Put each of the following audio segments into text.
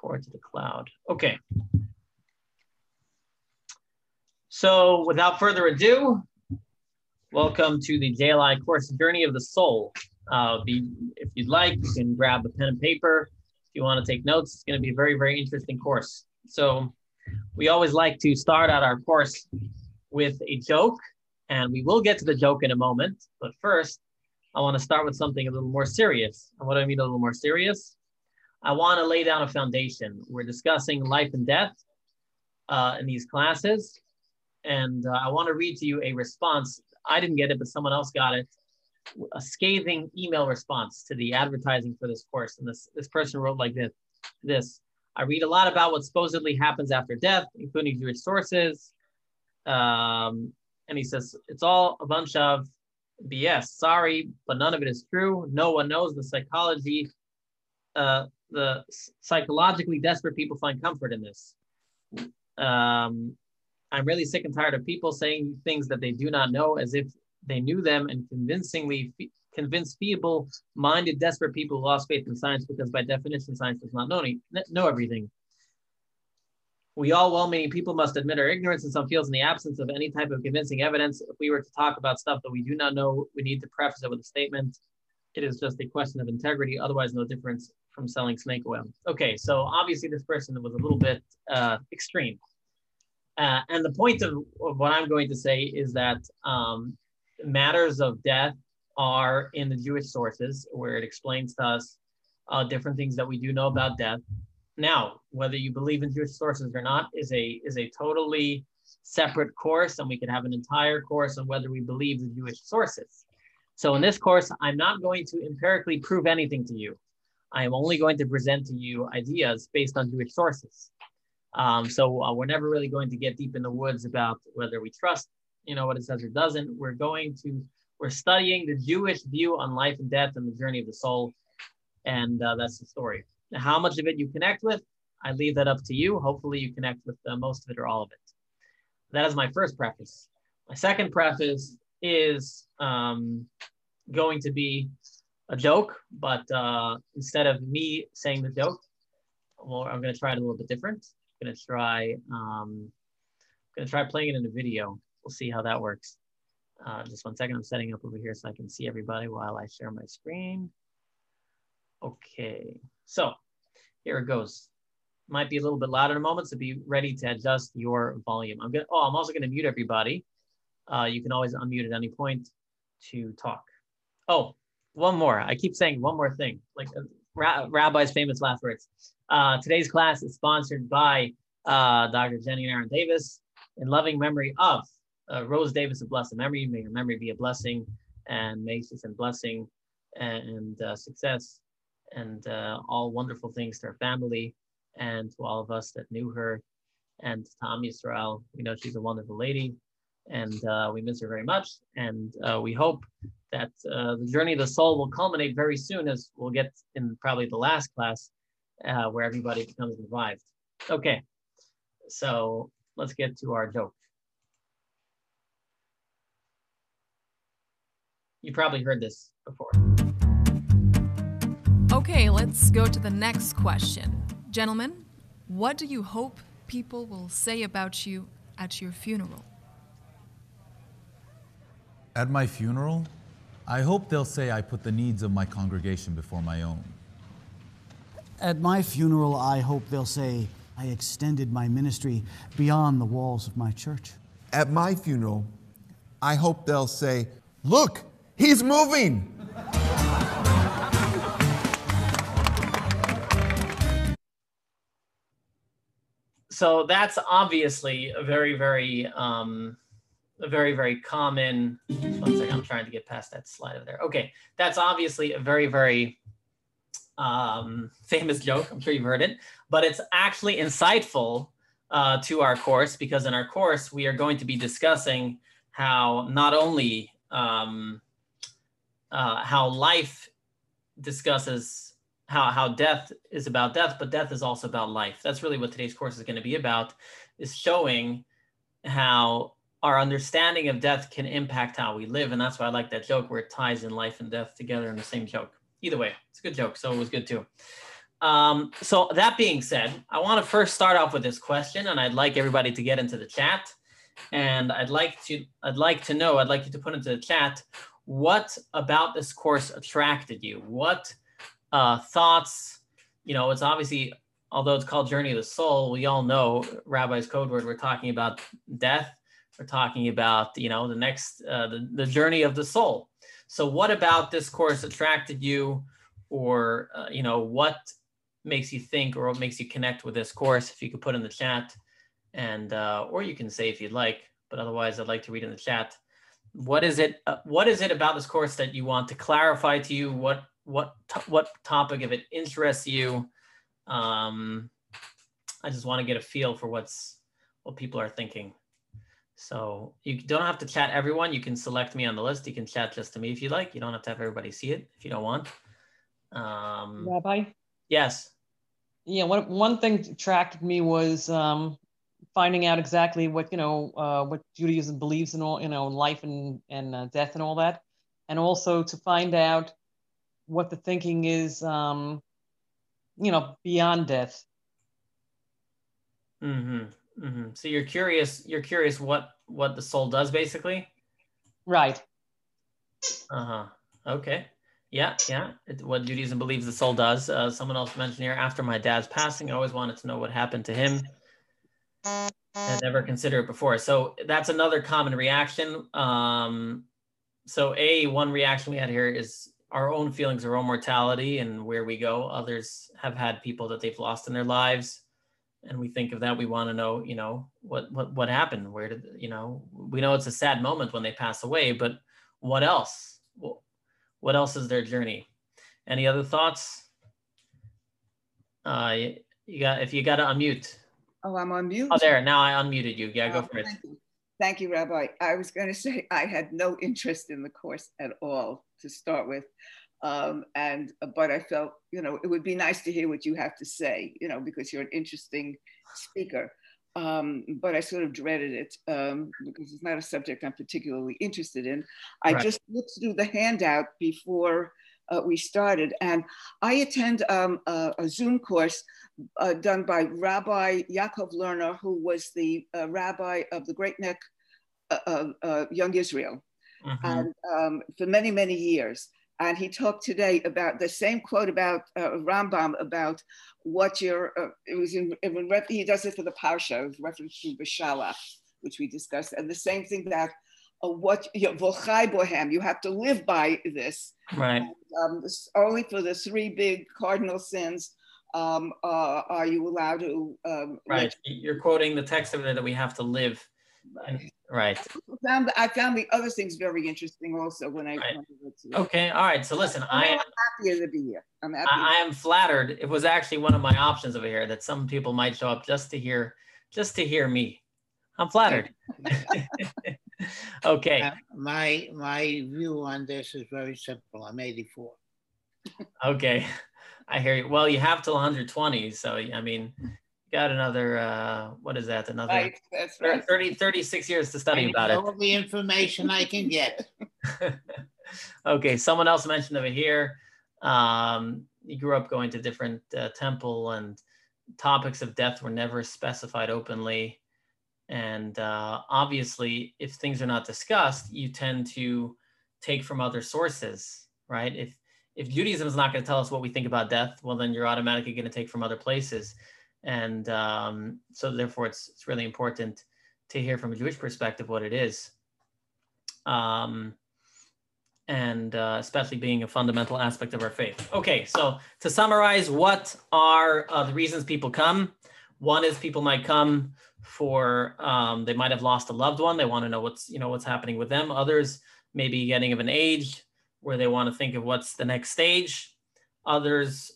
cord to the cloud. Okay. So without further ado, welcome to the JLI course, Journey of the Soul. If you'd like, you can grab a pen and paper. If you want to take notes, it's going to be a very, very interesting course. So we always like to start out our course with a joke, and we will get to the joke in a moment. But first, I want to start with something a little more serious. And what do I mean a little more serious? I want to lay down a foundation. We're discussing life and death in these classes. And I want to read to you a response. I didn't get it, but someone else got it. A scathing email response to the advertising for this course. And this person wrote like this. I read a lot about what supposedly happens after death, including Jewish sources. And he says, it's all a bunch of BS. Sorry, but none of it is true. No one knows the psychology. The psychologically desperate people find comfort in this. I'm really sick and tired of people saying things that they do not know as if they knew them, and convincingly convince feeble-minded, desperate people who lost faith in science, because by definition, science does not know everything. We all well-meaning people must admit our ignorance in some fields in the absence of any type of convincing evidence. If we were to talk about stuff that we do not know, we need to preface it with a statement. It is just a question of integrity, otherwise no difference from selling snake oil. Okay, so obviously this person was a little bit extreme. And the point of what I'm going to say is that matters of death are in the Jewish sources, where it explains to us different things that we do know about death. Now, whether you believe in Jewish sources or not is a totally separate course, and we could have an entire course on whether we believe the Jewish sources. So in this course, I'm not going to empirically prove anything to you. I am only going to present to you ideas based on Jewish sources. So we're never really going to get deep in the woods about whether we trust what it says or doesn't. We're studying the Jewish view on life and death and the journey of the soul. And that's the story. Now, how much of it you connect with, I leave that up to you. Hopefully you connect with most of it or all of it. That is my first preface. My second preface is going to be a joke, but instead of me saying the joke, well, I'm gonna try it a little bit different. I'm gonna try playing it in a video. We'll see how that works. Just one second, I'm setting up over here so I can see everybody while I share my screen. Okay, so here it goes. Might be a little bit loud in a moment, so be ready to adjust your volume. I'm also gonna mute everybody. You can always unmute at any point to talk. Oh, one more. I keep saying one more thing, like Rabbi's famous last words. Today's class is sponsored by Dr. Jenny and Aaron Davis, in loving memory of Rose Davis, a blessed memory. May her memory be a blessing, and may she send blessing and success and all wonderful things to her family and to all of us that knew her, and to Tom Yisrael. We know she's a wonderful lady, and we miss her very much. And we hope that the journey of the soul will culminate very soon, as we'll get in probably the last class where everybody becomes revived. Okay, so let's get to our joke. You probably heard this before. Okay, let's go to the next question. Gentlemen, what do you hope people will say about you at your funeral? At my funeral, I hope they'll say I put the needs of my congregation before my own. At my funeral, I hope they'll say I extended my ministry beyond the walls of my church. At my funeral, I hope they'll say, look, he's moving. So that's obviously a very, very common. Just one second, I'm trying to get past that slide over there. Okay, that's obviously a very, very famous joke. I'm sure you've heard it, but it's actually insightful to our course, because in our course, we are going to be discussing how not only how life discusses how death is about death, but death is also about life. That's really what today's course is going to be about, is showing how our understanding of death can impact how we live. And that's why I like that joke, where it ties in life and death together in the same joke. Either way, it's a good joke, so it was good too. So that being said, I want to first start off with this question, and I'd like everybody to get into the chat. And I'd like you to put into the chat, what about this course attracted you? What thoughts, you know, it's obviously, although it's called Journey of the Soul, we all know Rabbi's code word, we're talking about death. We're talking about, you know, the next, the journey of the soul. So what about this course attracted you, or, you know, what makes you think, or what makes you connect with this course? If you could put in the chat, and or you can say if you'd like, but otherwise I'd like to read in the chat. What is it about this course that you want to clarify to you? What topic of it interests you? I just want to get a feel for what people are thinking. So you don't have to chat everyone. You can select me on the list. You can chat just to me if you like. You don't have to have everybody see it if you don't want. Rabbi? Yes. Yeah, one thing attracted me was finding out exactly what, you know, what Judaism believes in, all, you know, life and death and all that. And also to find out what the thinking is, you know, beyond death. Mm-hmm. Mm-hmm. So you're curious what the soul does, basically. Right. Uh-huh. Okay. Yeah, yeah. What Judaism believes the soul does. Someone else mentioned here, after my dad's passing, I always wanted to know what happened to him. I'd never considered it before. So that's another common reaction. So one reaction we had here is our own feelings of our own mortality and where we go. Others have had people that they've lost in their lives. And we think of that, we want to know, you know, what happened? Where did, you know, we know it's a sad moment when they pass away, but what else? What else is their journey? Any other thoughts? If you got to unmute. Oh, I'm on mute. Oh, there, now I unmuted you. Yeah, go for it. Thank you, Rabbi. I was going to say I had no interest in the course at all to start with. But I felt, you know, it would be nice to hear what you have to say, you know, because you're an interesting speaker. But I sort of dreaded it because it's not a subject I'm particularly interested in. I just looked through the handout before we started, and I attend a Zoom course done by Rabbi Yaakov Lerner, who was the rabbi of the Great Neck of Young Israel, and, for many, many years. And he talked today about the same quote about Rambam, about what your, it was he does it for the Parsha, reference to Bishala, which we discussed, and the same thing that what you have to live by this. Right. And, only for the three big cardinal sins are you allowed to. Right. You're quoting the text of it that we have to live. Right. I found the other things very interesting also when I. Right. Okay. All right. So listen, I'm happier to be here. I'm happy. I am flattered. It was actually one of my options over here that some people might show up just to hear me. I'm flattered. Okay. My view on this is very simple. I'm 84. Okay, I hear you. Well, you have till 120, so I mean. Got another, what is that? Another right, that's right. 36 years to study about it. All the information I can get. Okay, someone else mentioned over here, you grew up going to different temple, and topics of death were never specified openly. And obviously, if things are not discussed, you tend to take from other sources, right? If Judaism is not going to tell us what we think about death, well, then you're automatically going to take from other places. And so therefore it's really important to hear from a Jewish perspective what it is, and especially being a fundamental aspect of our faith. Okay, so to summarize, what are the reasons people come? One is people might come for, they might have lost a loved one, they want to know what's happening with them. Others may be getting of an age where they want to think of what's the next stage. Others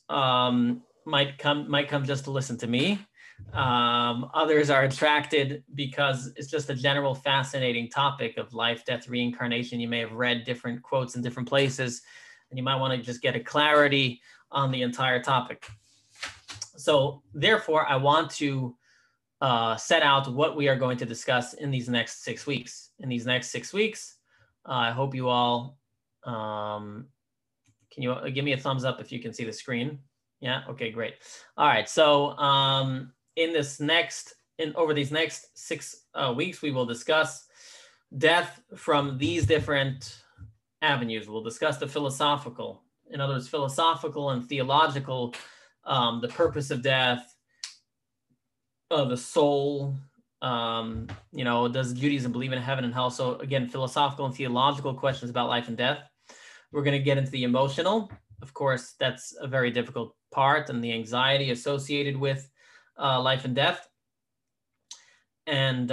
might come just to listen to me. Others are attracted because it's just a general fascinating topic of life, death, reincarnation. You may have read different quotes in different places, and you might want to just get a clarity on the entire topic. So therefore, I want to set out what we are going to discuss in these next 6 weeks. I hope you all, can you give me a thumbs up if you can see the screen? Yeah. Okay, great. All right. So over these next 6 weeks, we will discuss death from these different avenues. We'll discuss the philosophical, in other words, philosophical and theological, the purpose of death, of the soul. Does Judaism believe in heaven and hell? So again, philosophical and theological questions about life and death. We're going to get into the emotional. Of course, that's a very difficult part, and the anxiety associated with life and death. And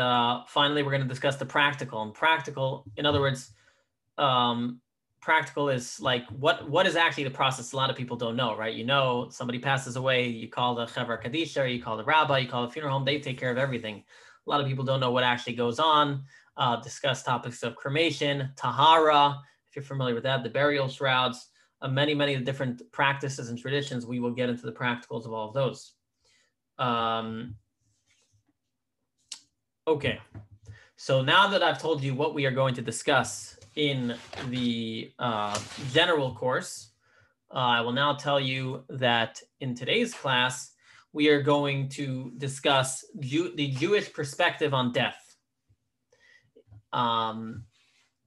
finally, we're going to discuss the practical. And practical, in other words, practical is like, what is actually the process? A lot of people don't know, right? You know, somebody passes away, you call the Chevra Kadisha, you call the rabbi, you call the funeral home, they take care of everything. A lot of people don't know what actually goes on. Discuss topics of cremation, tahara, if you're familiar with that, the burial shrouds, many different practices and traditions. We will get into the practicals of all of those. Okay, so now that I've told you what we are going to discuss in the general course, I will now tell you that in today's class, we are going to discuss the Jewish perspective on death.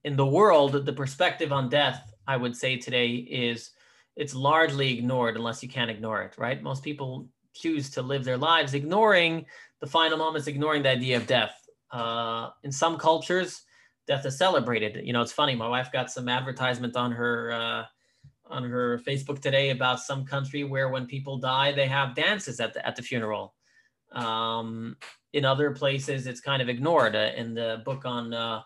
In the world, the perspective on death, I would say today, is it's largely ignored unless you can't ignore it, right? Most people choose to live their lives ignoring the final moments, ignoring the idea of death. In some cultures, death is celebrated. You know, it's funny. My wife got some advertisement on her Facebook today about some country where when people die, they have dances at the funeral. In other places, it's kind of ignored. In the book on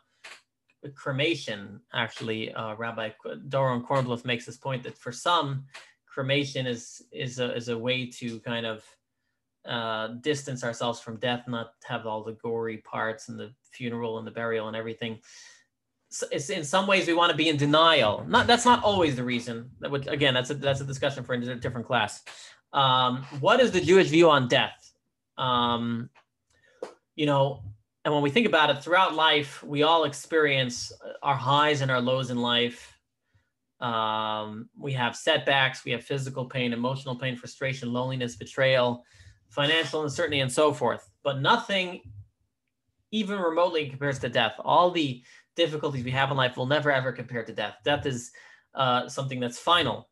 cremation, actually, Rabbi Doron Kornbluth makes this point that for some, cremation is a way to kind of distance ourselves from death, not have all the gory parts and the funeral and the burial and everything. So it's, in some ways, we want to be in denial. That's not always the reason. That would, again, that's a discussion for a different class. What is the Jewish view on death? And when we think about it, throughout life, we all experience our highs and our lows in life. We have setbacks, we have physical pain, emotional pain, frustration, loneliness, betrayal, financial uncertainty, and so forth. But nothing even remotely compares to death. All the difficulties we have in life will never, ever compare to death. Death is something that's final.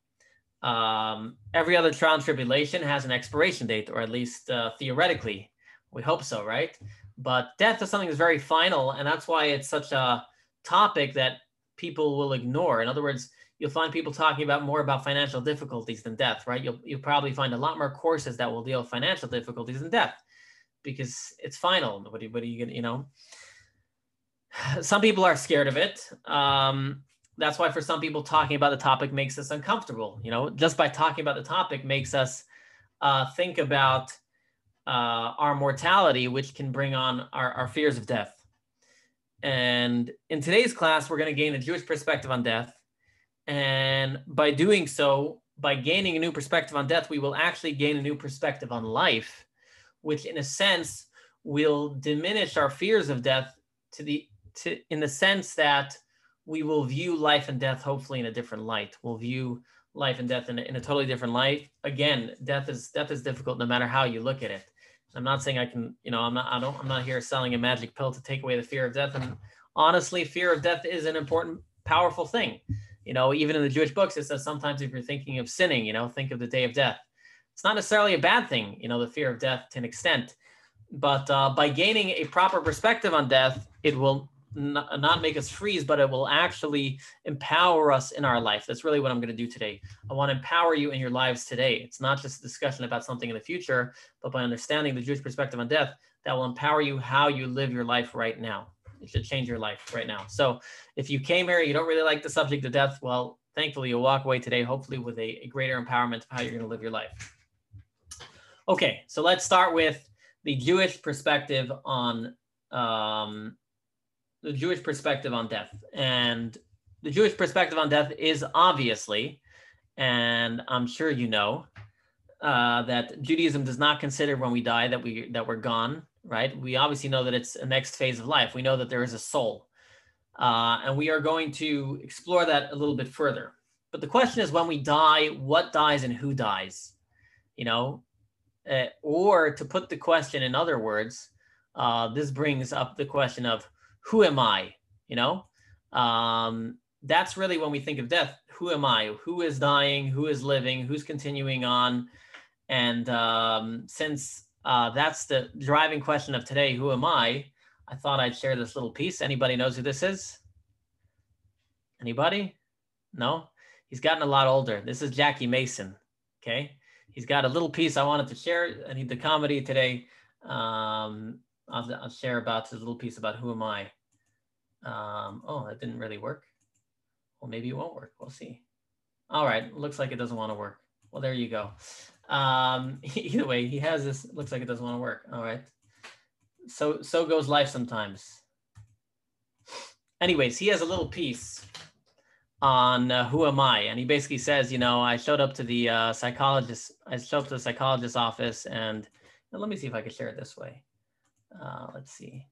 Every other trial and tribulation has an expiration date, or at least theoretically. We hope so, right? But death is something that's very final, and that's why it's such a topic that people will ignore. In other words, you'll find people talking about more about financial difficulties than death, right? You'll probably find a lot more courses that will deal with financial difficulties than death, because it's final. What are you gonna, you know? Some people are scared of it. That's why for some people talking about the topic makes us uncomfortable. You know, just by talking about the topic makes us think about our mortality, which can bring on our fears of death. And in today's class, we're going to gain a Jewish perspective on death. And by doing so, by gaining a new perspective on death, we will actually gain a new perspective on life, which in a sense will diminish our fears of death in the sense that we will view life and death hopefully in a different light. We'll view life and death in a totally different light. Again, death is difficult no matter how you look at it. I'm not saying I can, you know, I'm not here selling a magic pill to take away the fear of death. And honestly, fear of death is an important, powerful thing. You know, even in the Jewish books, it says sometimes if you're thinking of sinning, you know, think of the day of death. It's not necessarily a bad thing, you know, the fear of death to an extent. But by gaining a proper perspective on death, it will not make us freeze, but it will actually empower us in our life. That's really what I'm going to do today. I want to empower you in your lives today. It's not just a discussion about something in the future, but by understanding the Jewish perspective on death, that will empower you how you live your life right now. It should change your life right now. So if you came here, you don't really like the subject of death, well, thankfully you'll walk away today, hopefully with a greater empowerment of how you're going to live your life. Okay, so let's start with the Jewish perspective on death. And the Jewish perspective on death is obviously, and I'm sure you know, that Judaism does not consider when we die that we're gone. Right? We obviously know that it's a next phase of life. We know that there is a soul. And we are going to explore that a little bit further. But the question is, when we die, what dies and who dies? you know, or to put the question in other words, this brings up the question of who am I, you know? That's really when we think of death, who am I? Who is dying? Who is living? Who's continuing on? And since that's the driving question of today, who am I thought I'd share this little piece. Anybody knows who this is? Anybody? No? He's gotten a lot older. This is Jackie Mason, okay? He's got a little piece I wanted to share. I need the comedy today. I'll share about his little piece about who am I. Oh, that didn't really work. Well, maybe it won't work. We'll see. All right. Looks like it doesn't want to work. Well, there you go. Either way, he has this. Looks like it doesn't want to work. All right. So goes life sometimes. Anyways, he has a little piece on who am I? And he basically says, you know, I showed up to the psychologist. I showed up to the psychologist's office, and let me see if I can share it this way. Let's see.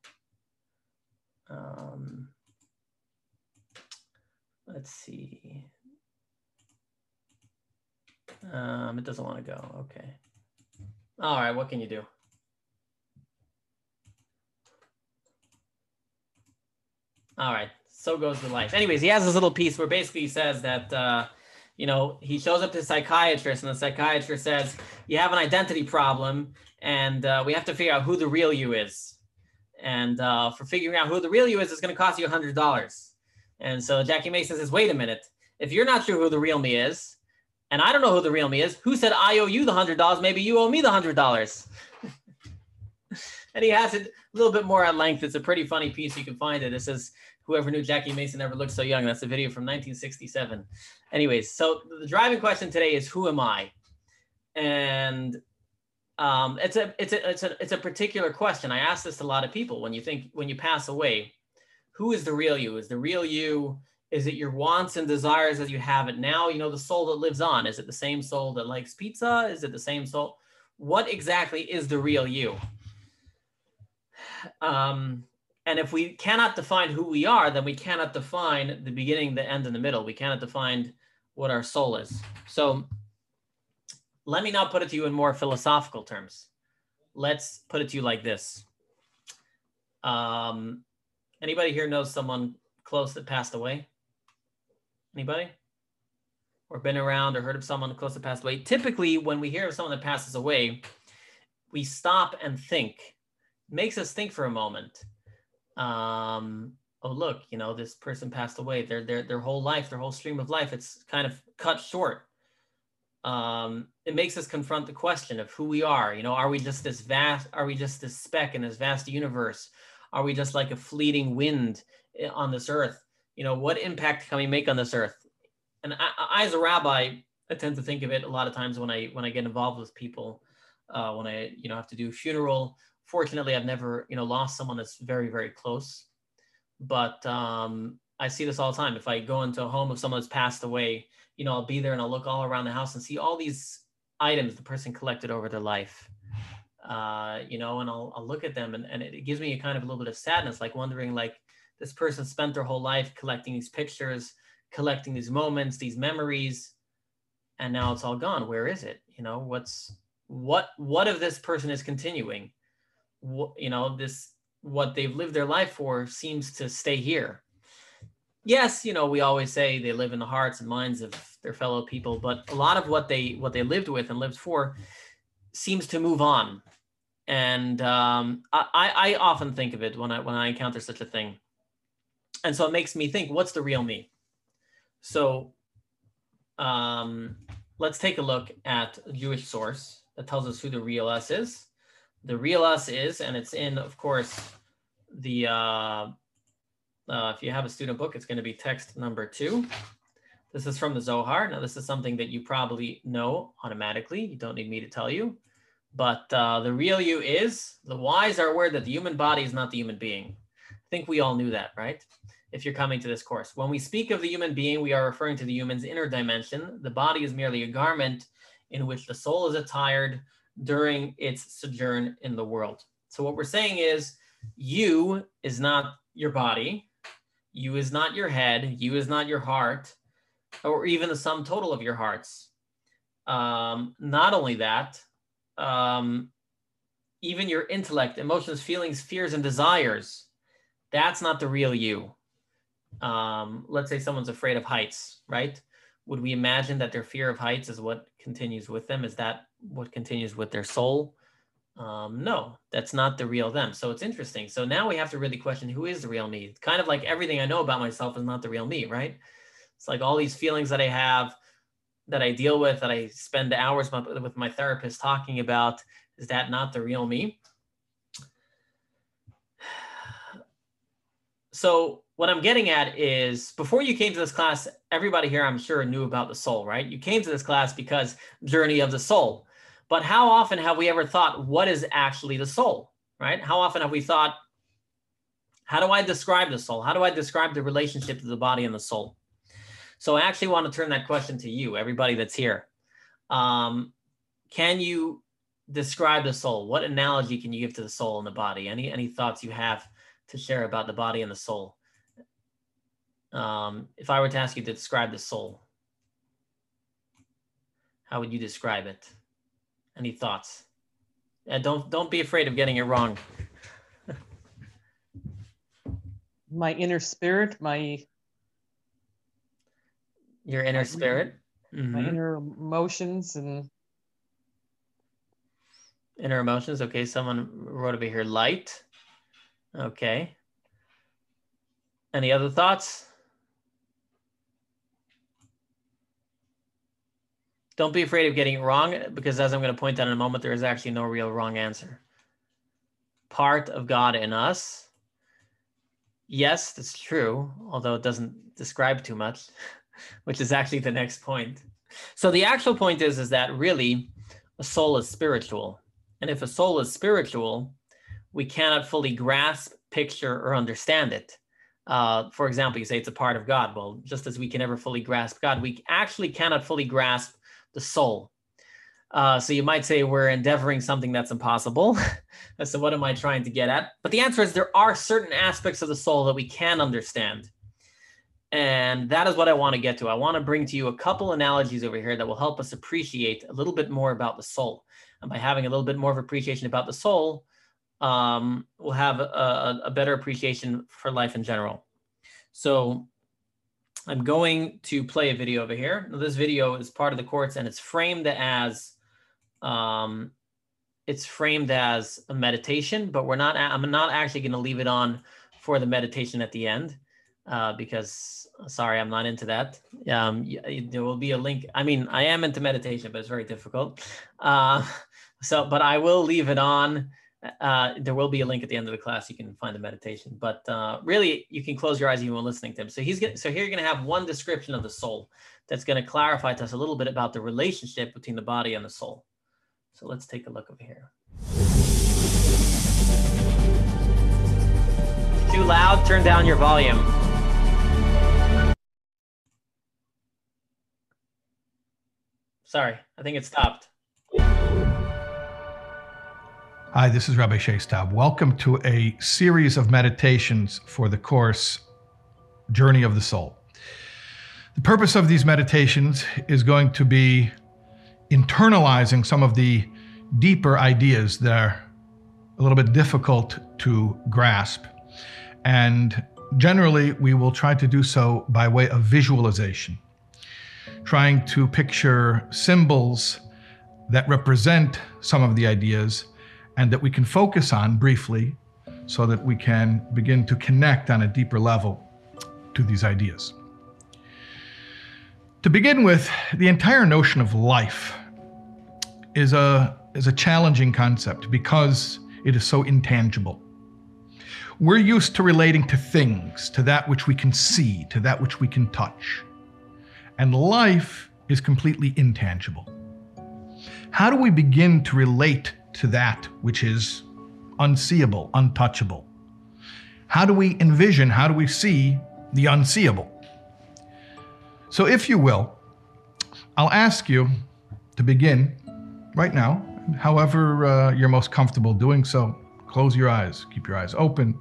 Let's see. It doesn't want to go. Okay. All right. What can you do? All right. So goes the life. Anyways, he has this little piece where basically he says that, you know, he shows up to the psychiatrist and the psychiatrist says, you have an identity problem and we have to figure out who the real you is. And for figuring out who the real you is, it's going to cost you $100. And so Jackie Mason says, wait a minute, if you're not sure who the real me is, and I don't know who the real me is, who said I owe you the $100? Maybe you owe me the $100. And he has it a little bit more at length. It's a pretty funny piece. You can find it. It says, whoever knew Jackie Mason never looked so young. That's a video from 1967. Anyways, so the driving question today is who am I? And it's a particular question. I ask this to a lot of people. When you pass away, who is the real you? Is the real you, is it your wants and desires as you have it now? You know, the soul that lives on, is it the same soul that likes pizza? Is it the same soul? What exactly is the real you? And if we cannot define who we are, then we cannot define the beginning, the end, and the middle. We cannot define what our soul is. So let me now put it to you in more philosophical terms. Let's put it to you like this. Anybody here knows someone close that passed away? Anybody? Or been around or heard of someone close that passed away? Typically, when we hear of someone that passes away, we stop and think. It makes us think for a moment. Oh, look, you know, this person passed away. Their whole life, their whole stream of life, it's kind of cut short. It makes us confront the question of who we are. You know, are we just this speck in this vast universe? Are we just like a fleeting wind on this earth? You know, what impact can we make on this earth? And I as a rabbi, I tend to think of it a lot of times when I get involved with people, when I, you know, have to do a funeral. Fortunately, I've never, you know, lost someone that's very, very close. But I see this all the time. If I go into a home of someone that's passed away, you know, I'll be there and I'll look all around the house and see all these items the person collected over their life. You know, and I'll look at them and it gives me a kind of a little bit of sadness, like wondering, like, this person spent their whole life collecting these pictures, collecting these moments, these memories, and now it's all gone. Where is it? You know, what of this person is continuing? You know, what they've lived their life for seems to stay here. Yes, you know, we always say they live in the hearts and minds of their fellow people, but a lot of what they lived with and lived for seems to move on. And I often think of it when I encounter such a thing. And so it makes me think, what's the real me? So let's take a look at a Jewish source that tells us who the real us is. The real us is, and it's in, of course, the, if you have a student book, it's going to be text number 2. This is from the Zohar. Now, this is something that you probably know automatically. You don't need me to tell you. But the real you is, the wise are aware that the human body is not the human being. I think we all knew that, right? If you're coming to this course. When we speak of the human being, we are referring to the human's inner dimension. The body is merely a garment in which the soul is attired during its sojourn in the world. So what we're saying is, you is not your body. You is not your head. You is not your heart, or even the sum total of your hearts. Not only that, even your intellect, emotions, feelings, fears, and desires, that's not the real you. Let's say someone's afraid of heights, right? Would we imagine that their fear of heights is what continues with them? Is that what continues with their soul? No, that's not the real them. So it's interesting. So now we have to really question, who is the real me? It's kind of like everything I know about myself is not the real me, right? It's like all these feelings that I have, that I deal with, that I spend hours with my therapist talking about, is that not the real me? So what I'm getting at is, before you came to this class, everybody here, I'm sure, knew about the soul, right? You came to this class because Journey of the Soul. But how often have we ever thought, what is actually the soul, right? How often have we thought, how do I describe the soul? How do I describe the relationship to the body and the soul? So I actually want to turn that question to you, everybody that's here. Can you describe the soul? What analogy can you give to the soul and the body? Any thoughts you have to share about the body and the soul? If I were to ask you to describe the soul, how would you describe it? Any thoughts? Don't be afraid of getting it wrong. My inner spirit, your inner spirit, my inner emotions and inner emotions. Okay, someone wrote over here light. Okay. Any other thoughts? Don't be afraid of getting it wrong, because as I'm going to point out in a moment, there is actually no real wrong answer. Part of God in us. Yes, that's true, although it doesn't describe too much, which is actually the next point. So the actual point is that really a soul is spiritual. And if a soul is spiritual, we cannot fully grasp, picture, or understand it. For example, you say it's a part of God. Well, just as we can never fully grasp God, we actually cannot fully grasp the soul. So you might say we're endeavoring something that's impossible. So what am I trying to get at? But the answer is there are certain aspects of the soul that we can understand. And that is what I want to get to. I want to bring to you a couple analogies over here that will help us appreciate a little bit more about the soul. And by having a little bit more of appreciation about the soul, we'll have a better appreciation for life in general. So I'm going to play a video over here. Now, this video is part of the course, and it's framed as a meditation, but I'm not actually going to leave it on for the meditation at the end. Because, sorry, I'm not into that. There will be a link. I mean, I am into meditation, but it's very difficult. But I will leave it on. There will be a link at the end of the class. You can find the meditation, but really you can close your eyes even when listening to him. So here you're going to have one description of the soul that's going to clarify to us a little bit about the relationship between the body and the soul. So let's take a look over here. Too loud, turn down your volume. Sorry, I think it stopped. Hi, this is Rabbi Shay Stav. Welcome to a series of meditations for the course, Journey of the Soul. The purpose of these meditations is going to be internalizing some of the deeper ideas that are a little bit difficult to grasp. And generally, we will try to do so by way of visualization, trying to picture symbols that represent some of the ideas and that we can focus on briefly so that we can begin to connect on a deeper level to these ideas. To begin with, the entire notion of life is a challenging concept because it is so intangible. We're used to relating to things, to that which we can see, to that which we can touch. And life is completely intangible. How do we begin to relate to that which is unseeable, untouchable? How do we envision, how do we see the unseeable? So if you will, I'll ask you to begin right now, however you're most comfortable doing so. Close your eyes, keep your eyes open.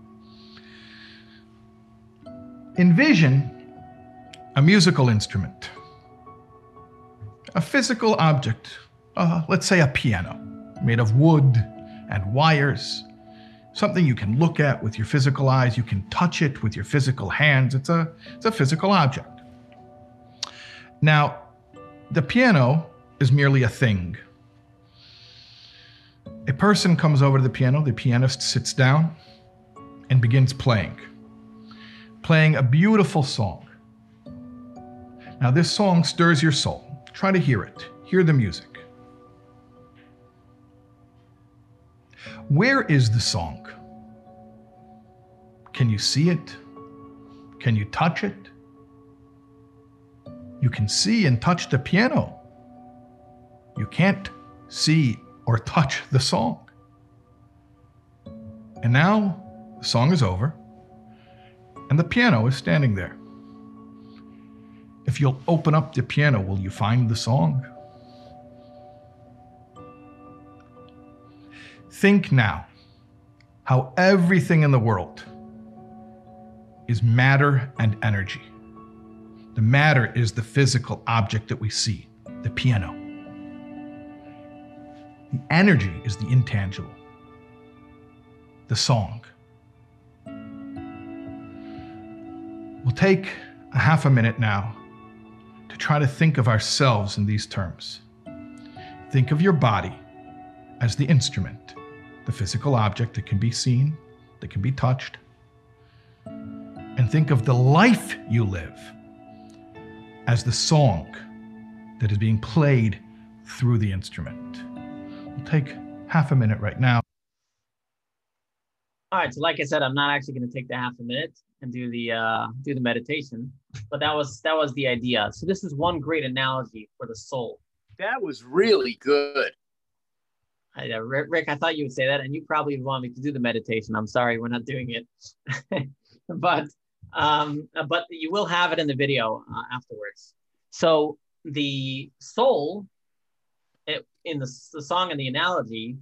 Envision a musical instrument, a physical object, let's say a piano, made of wood and wires, something you can look at with your physical eyes, you can touch it with your physical hands. It's a physical object. Now, the piano is merely a thing. A person comes over to the piano, the pianist sits down and begins playing a beautiful song. Now, this song stirs your soul. Try to hear it. Hear the music. Where is the song? Can you see it? Can you touch it? You can see and touch the piano. You can't see or touch the song. And now the song is over, and the piano is standing there. If you'll open up the piano, will you find the song? Think now how everything in the world is matter and energy. The matter is the physical object that we see, the piano. The energy is the intangible, the song. We'll take a half a minute now to try to think of ourselves in these terms. Think of your body as the instrument, the physical object that can be seen, that can be touched. And think of the life you live as the song that is being played through the instrument. We'll take half a minute right now. All right, so like I said, I'm not actually going to take the half a minute and do the meditation, but that was the idea. So this is one great analogy for the soul. That was really good. Rick, I thought you would say that, and you probably want me to do the meditation. I'm sorry, we're not doing it. But you will have it in the video afterwards. So the soul, in the song and the analogy,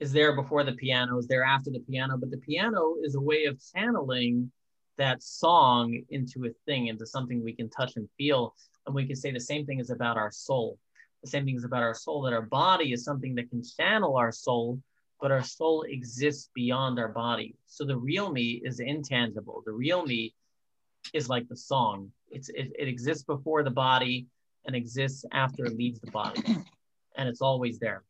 is there before the piano, is there after the piano, but the piano is a way of channeling that song into a thing, into something we can touch and feel. And we can say the same thing is about our soul. The same thing is about our soul, that our body is something that can channel our soul, but our soul exists beyond our body. So the real me is intangible. The real me is like the song. It exists before the body and exists after it leaves the body. And it's always there.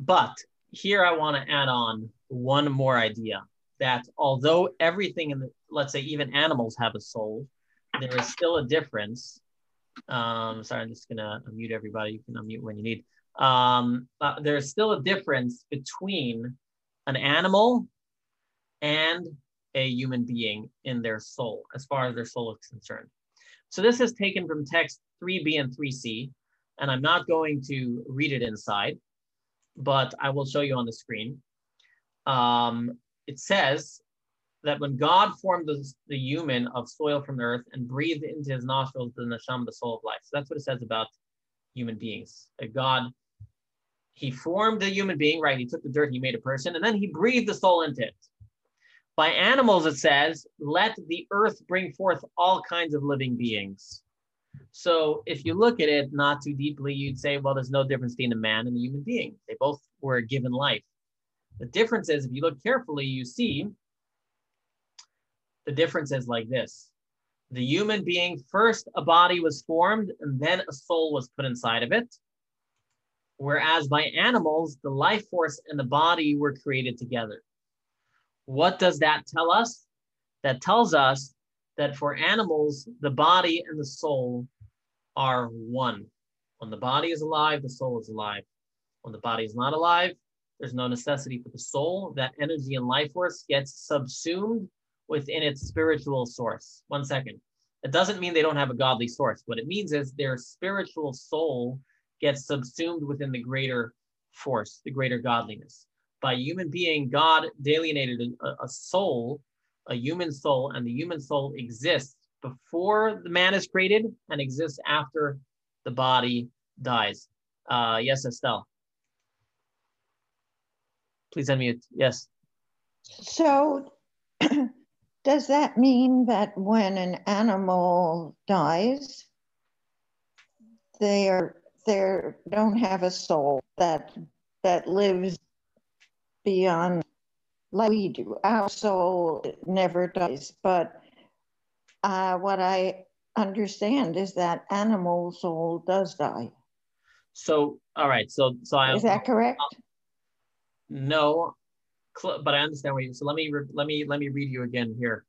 But here I want to add on one more idea, that although everything in the, let's say even animals have a soul, there is still a difference. Sorry, I'm just going to unmute everybody. You can unmute when you need. There's still a difference between an animal and a human being in their soul, as far as their soul is concerned. So this is taken from text 3b and 3c, and I'm not going to read it inside, but I will show you on the screen. It says that when God formed the human of soil from the earth and breathed into his nostrils the neshama, the soul of life. So that's what it says about human beings. That God, he formed the human being, right? He took the dirt, he made a person, and then he breathed the soul into it. By animals, it says, let the earth bring forth all kinds of living beings. So if you look at it not too deeply, you'd say, well, there's no difference between a man and a human being. They both were given life. The difference is, if you look carefully, you see the difference is like this. The human being, first a body was formed and then a soul was put inside of it. Whereas by animals, the life force and the body were created together. What does that tell us? That tells us that for animals, the body and the soul are one. When the body is alive, the soul is alive. When the body is not alive, there's no necessity for the soul. That energy and life force gets subsumed within its spiritual source. One second. It doesn't mean they don't have a godly source. What it means is their spiritual soul gets subsumed within the greater force, the greater godliness. By human being, God delineated a soul, a human soul, and the human soul exists before the man is created and exists after the body dies. Yes, Estelle. Please unmute. Yes. So does that mean that when an animal dies, they don't have a soul that lives beyond like we do. Our soul never dies, but what I understand is that animal soul does die. So, all right. So is that correct? No, but I understand what you. So let me read you again here.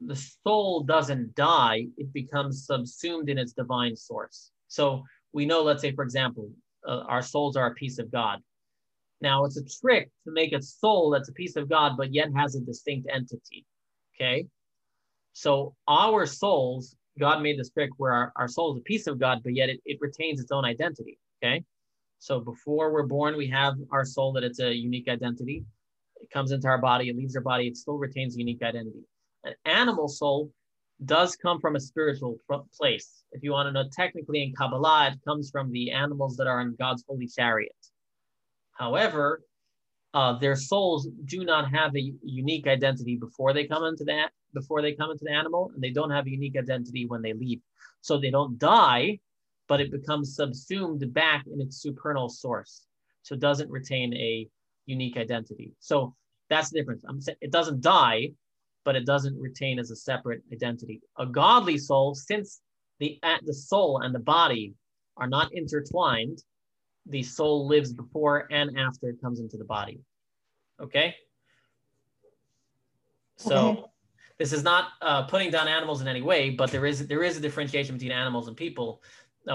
The soul doesn't die; it becomes subsumed in its divine source. So we know, let's say, for example, our souls are a piece of God. Now it's a trick to make a soul that's a piece of God, but yet has a distinct entity. Okay, so our souls, God made this trick where our soul is a piece of God, but yet it retains its own identity. Okay, so before we're born, we have our soul that it's a unique identity. It comes into our body, it leaves our body, it still retains a unique identity. An animal soul does come from a spiritual place. If you want to know, technically in Kabbalah, it comes from the animals that are in God's holy chariot. However, their souls do not have a unique identity before they come into the animal, and they don't have a unique identity when they leave. So they don't die, but it becomes subsumed back in its supernal source. So it doesn't retain a unique identity. So that's the difference. I'm saying it doesn't die, but it doesn't retain as a separate identity. A godly soul, since the soul and the body are not intertwined, the soul lives before and after it comes into the body. Okay? So this is not putting down animals in any way, but there is a differentiation between animals and people.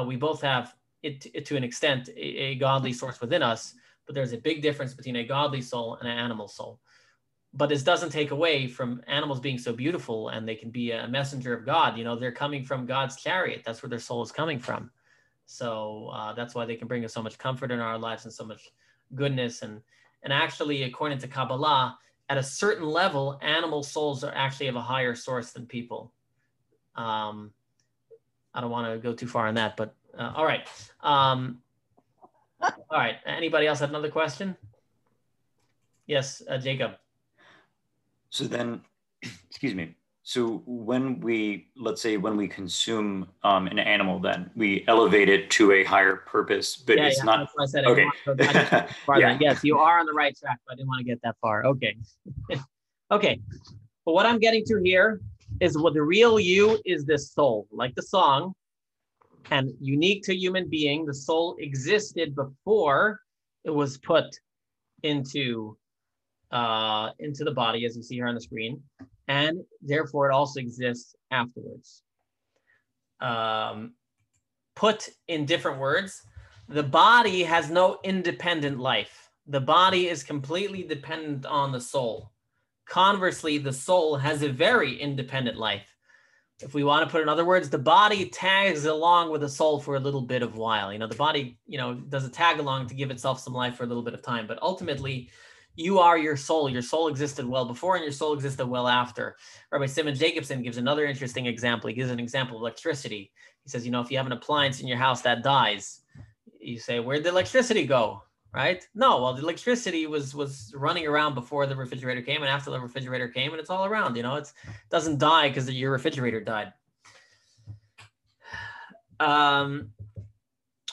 We both have, it to an extent, a godly source within us, but there's a big difference between a godly soul and an animal soul. But this doesn't take away from animals being so beautiful, and they can be a messenger of God. You know, they're coming from God's chariot. That's where their soul is coming from. So that's why they can bring us so much comfort in our lives and so much goodness. And actually, according to Kabbalah, at a certain level, animal souls are actually of a higher source than people. I don't want to go too far on that, but all right. All right. Anybody else have another question? Yes, Jacob. So then, excuse me. So when we, let's say when we consume an animal, then we elevate it to a higher purpose, but yeah, it's not. That's what I said. Okay. Yeah. Yes, you are on the right track, but I didn't want to get that far. Okay. Okay. But what I'm getting to here is what the real you is this soul, like the song, and unique to human being. The soul existed before it was put into the body, as you see here on the screen, and therefore it also exists afterwards. Put in different words, the body has no independent life. The body is completely dependent on the soul. Conversely, the soul has a very independent life. If we want to put it in other words, the body tags along with the soul for a little bit of while. You know, the body, you know, does a tag along to give itself some life for a little bit of time, but ultimately, you are your soul. Your soul existed well before and your soul existed well after. Rabbi Simon Jacobson gives another interesting example. He gives an example of electricity. He says, you know, if you have an appliance in your house that dies, you say, where'd the electricity go, right? No, well, the electricity was running around before the refrigerator came and after the refrigerator came, and it's all around, you know, it doesn't die because your refrigerator died.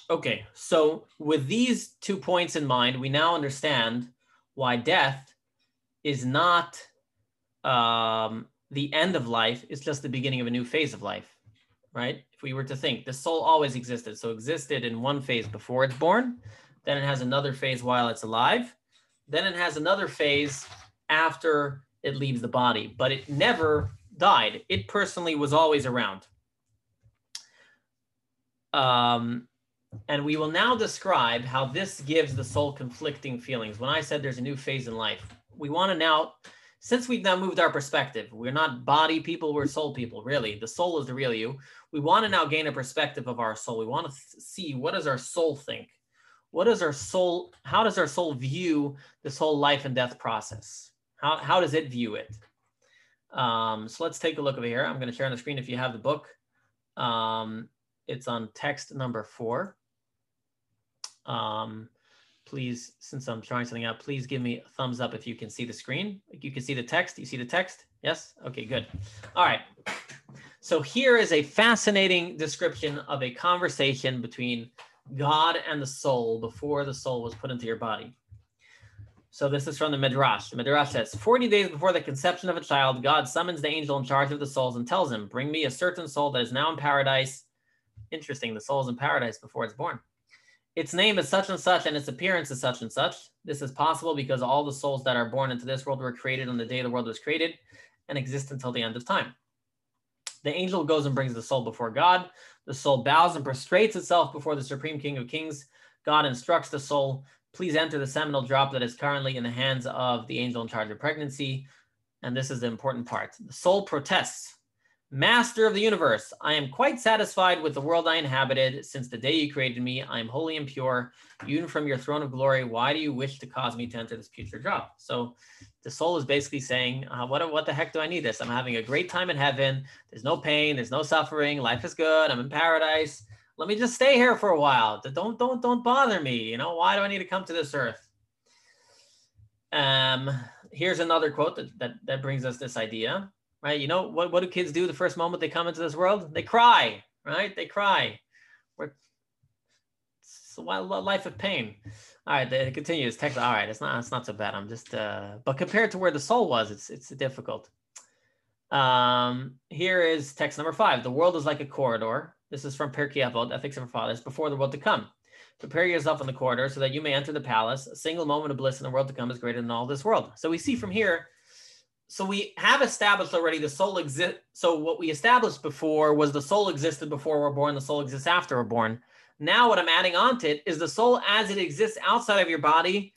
Okay, so with these 2 points in mind, we now understand why death is not the end of life, it's just the beginning of a new phase of life, right? If we were to think, the soul always existed, so existed in one phase before it's born, then it has another phase while it's alive, then it has another phase after it leaves the body, but it never died. It personally was always around. And we will now describe how this gives the soul conflicting feelings. When I said there's a new phase in life, we want to now, since we've now moved our perspective, we're not body people, we're soul people, really. The soul is the real you. We want to now gain a perspective of our soul. We want to see, what does our soul think? What does our soul, how does our soul view this whole life and death process? How does it view it? So let's take a look over here. I'm going to share on the screen if you have the book. It's on text number 4. Please, since I'm trying something out, please give me a thumbs up if you can see the screen. You can see the text. You see the text? Yes? Okay, good. All right. So here is a fascinating description of a conversation between God and the soul before the soul was put into your body. So this is from the Midrash. The Midrash says, 40 days before the conception of a child, God summons the angel in charge of the souls and tells him, bring me a certain soul that is now in paradise. Interesting, the soul is in paradise before it's born. Its name is such and such, and its appearance is such and such. This is possible because all the souls that are born into this world were created on the day the world was created and exist until the end of time. The angel goes and brings the soul before God. The soul bows and prostrates itself before the Supreme King of Kings. God instructs the soul, please enter the seminal drop that is currently in the hands of the angel in charge of pregnancy. And this is the important part. The soul protests. Master of the universe, I am quite satisfied with the world I inhabited. Since the day you created me, I am holy and pure. Even from your throne of glory, why do you wish to cause me to enter this future drop? So the soul is basically saying, what the heck do I need this? I'm having a great time in heaven. There's no pain. There's no suffering. Life is good. I'm in paradise. Let me just stay here for a while. Don't bother me. You know, why do I need to come to this earth? Here's another quote that brings us this idea. Right? You know, what do kids do the first moment they come into this world? They cry, right? They cry. It's a wild life of pain. All right, it continues. All right, it's not so bad. I'm just, but compared to where the soul was, it's difficult. Here is text number 5. The world is like a corridor. This is from Pirkei Avot, Ethics of Our Fathers, before the world to come. Prepare yourself in the corridor so that you may enter the palace. A single moment of bliss in the world to come is greater than all this world. So we see from here, so we have established already the soul exists. So what we established before was the soul existed before we're born. The soul exists after we're born. Now what I'm adding on to it is the soul as it exists outside of your body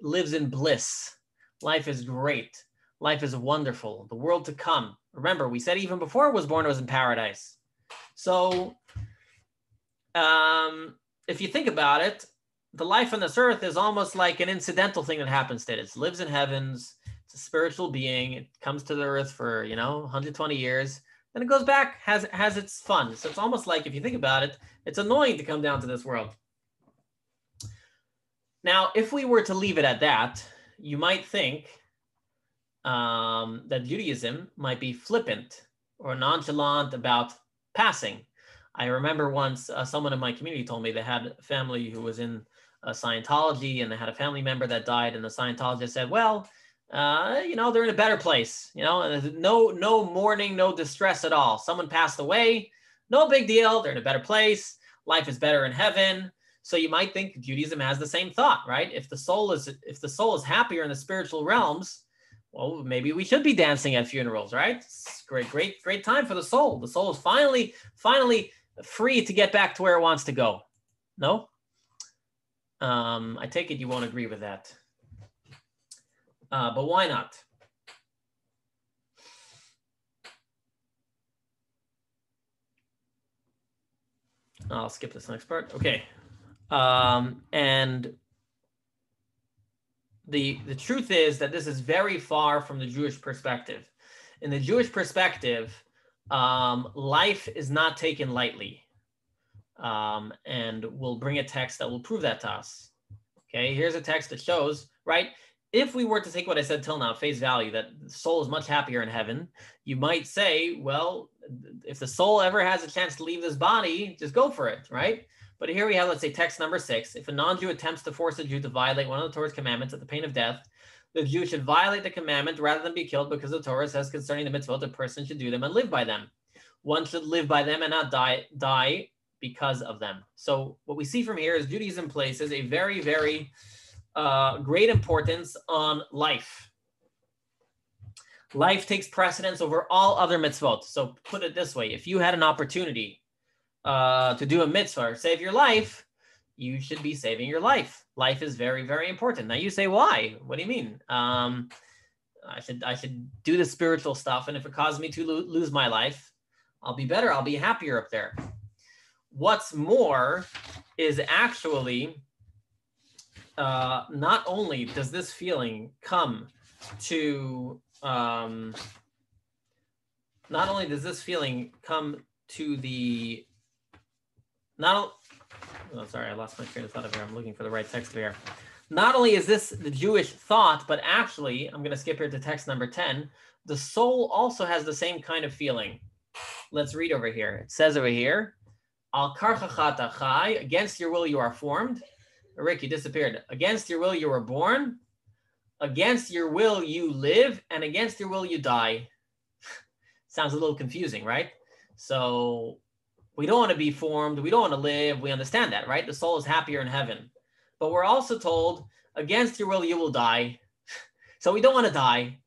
lives in bliss. Life is great. Life is wonderful. The world to come. Remember, we said even before it was born, it was in paradise. So if you think about it, the life on this earth is almost like an incidental thing that happens to it. It lives in heavens. A spiritual being. It comes to the earth for, 120 years, then it goes back, has its fun. So it's almost like, if you think about it, it's annoying to come down to this world. Now, if we were to leave it at that, you might think that Judaism might be flippant or nonchalant about passing. I remember once someone in my community told me they had a family who was in Scientology, and they had a family member that died, and the Scientologist said, well, they're in a better place, no mourning, no distress at all. Someone passed away, no big deal. They're in a better place. Life is better in heaven. So you might think Judaism has the same thought, right? If the soul is happier in the spiritual realms, well, maybe we should be dancing at funerals, right? It's great time for the soul. The soul is finally free to get back to where it wants to go. No? I take it you won't agree with that. But why not? I'll skip this next part. Okay. And the truth is that this is very far from the Jewish perspective. In the Jewish perspective, life is not taken lightly. And we'll bring a text that will prove that to us. Okay, here's a text that shows, right? If we were to take what I said till now, face value, that the soul is much happier in heaven, you might say, well, if the soul ever has a chance to leave this body, just go for it, right? But here we have, let's say, text number 6. If a non-Jew attempts to force a Jew to violate one of the Torah's commandments at the pain of death, the Jew should violate the commandment rather than be killed, because the Torah says concerning the mitzvot, the person should do them and live by them. One should live by them and not die because of them. So what we see from here is Judaism places a very, very great importance on life. Life takes precedence over all other mitzvot. So put it this way, if you had an opportunity to do a mitzvah or save your life, you should be saving your life. Life is very, very important. Now you say, why? What do you mean? I should do the spiritual stuff, and if it caused me to lose my life, I'll be better. I'll be happier up there. What's more is actually, not only does this feeling come to, I lost my train of thought over here. I'm looking for the right text over here. Not only is this the Jewish thought, but actually, I'm going to skip here to text number 10. The soul also has the same kind of feeling. Let's read over here. It says over here, Al karchacha tachai, against your will you are formed. Rick, you disappeared. Against your will you were born. Against your will you live. And against your will you die. Sounds a little confusing, right? So we don't want to be formed. We don't want to live. We understand that, right? The soul is happier in heaven. But we're also told, against your will you will die. So we don't want to die.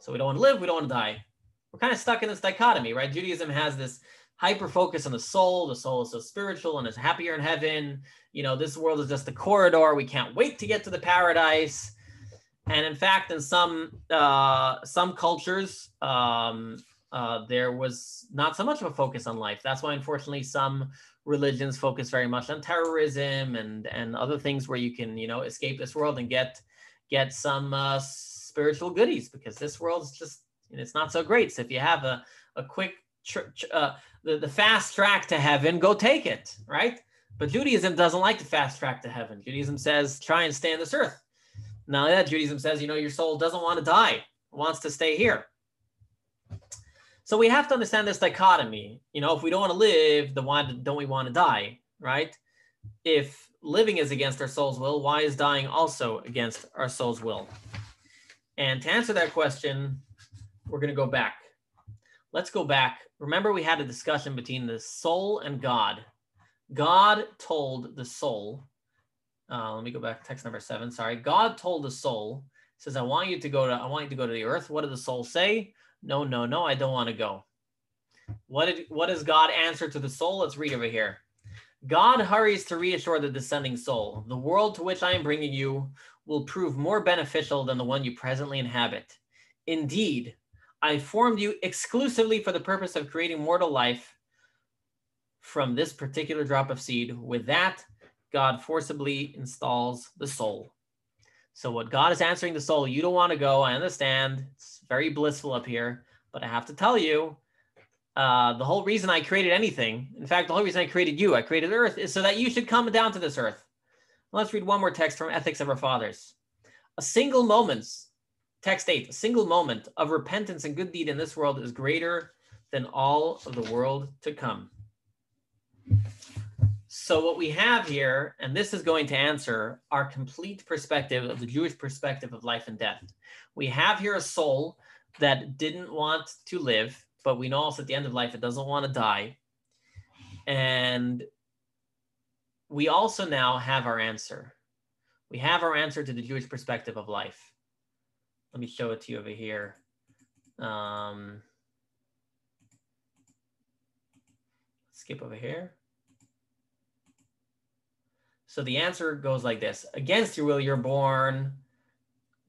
So we don't want to live. We don't want to die. We're kind of stuck in this dichotomy, right? Judaism has this hyper-focus on the soul. The soul is so spiritual and is happier in heaven. You know, this world is just the corridor. We can't wait to get to the paradise. And in fact, in some cultures, there was not so much of a focus on life. That's why, unfortunately, some religions focus very much on terrorism and other things where you can, you know, escape this world and get some spiritual goodies, because this world's just, it's not so great. So if you have a quick, the fast track to heaven, go take it, right? But Judaism doesn't like the fast track to heaven. Judaism says, try and stay on this earth. Not only that, Judaism says, you know, your soul doesn't want to die, wants to stay here. So we have to understand this dichotomy. You know, if we don't want to live, then why don't we want to die, right? If living is against our soul's will, why is dying also against our soul's will? And to answer that question, we're going to go back. Let's go back. Remember, we had a discussion between the soul and God. God told the soul, let me go back to text number 7. Sorry. God told the soul, says, I want you to go to the earth. What did the soul say? No, no, no, I don't want to go. What does God answer to the soul? Let's read over here. God hurries to reassure the descending soul. The world to which I am bringing you will prove more beneficial than the one you presently inhabit. Indeed, I formed you exclusively for the purpose of creating mortal life from this particular drop of seed. With that, God forcibly installs the soul. So what God is answering the soul, you don't want to go. I understand. It's very blissful up here. But I have to tell you, the whole reason I created anything, in fact, the whole reason I created you, I created earth, is so that you should come down to this earth. Let's read one more text from Ethics of Our Fathers. A single moment, text 8, a single moment of repentance and good deed in this world is greater than all of the world to come. So what we have here, and this is going to answer our complete perspective of the Jewish perspective of life and death. We have here a soul that didn't want to live, but we know also at the end of life, it doesn't want to die. And we also now have our answer. We have our answer to the Jewish perspective of life. Let me show it to you over here. Skip over here. So the answer goes like this. Against your will, you're born,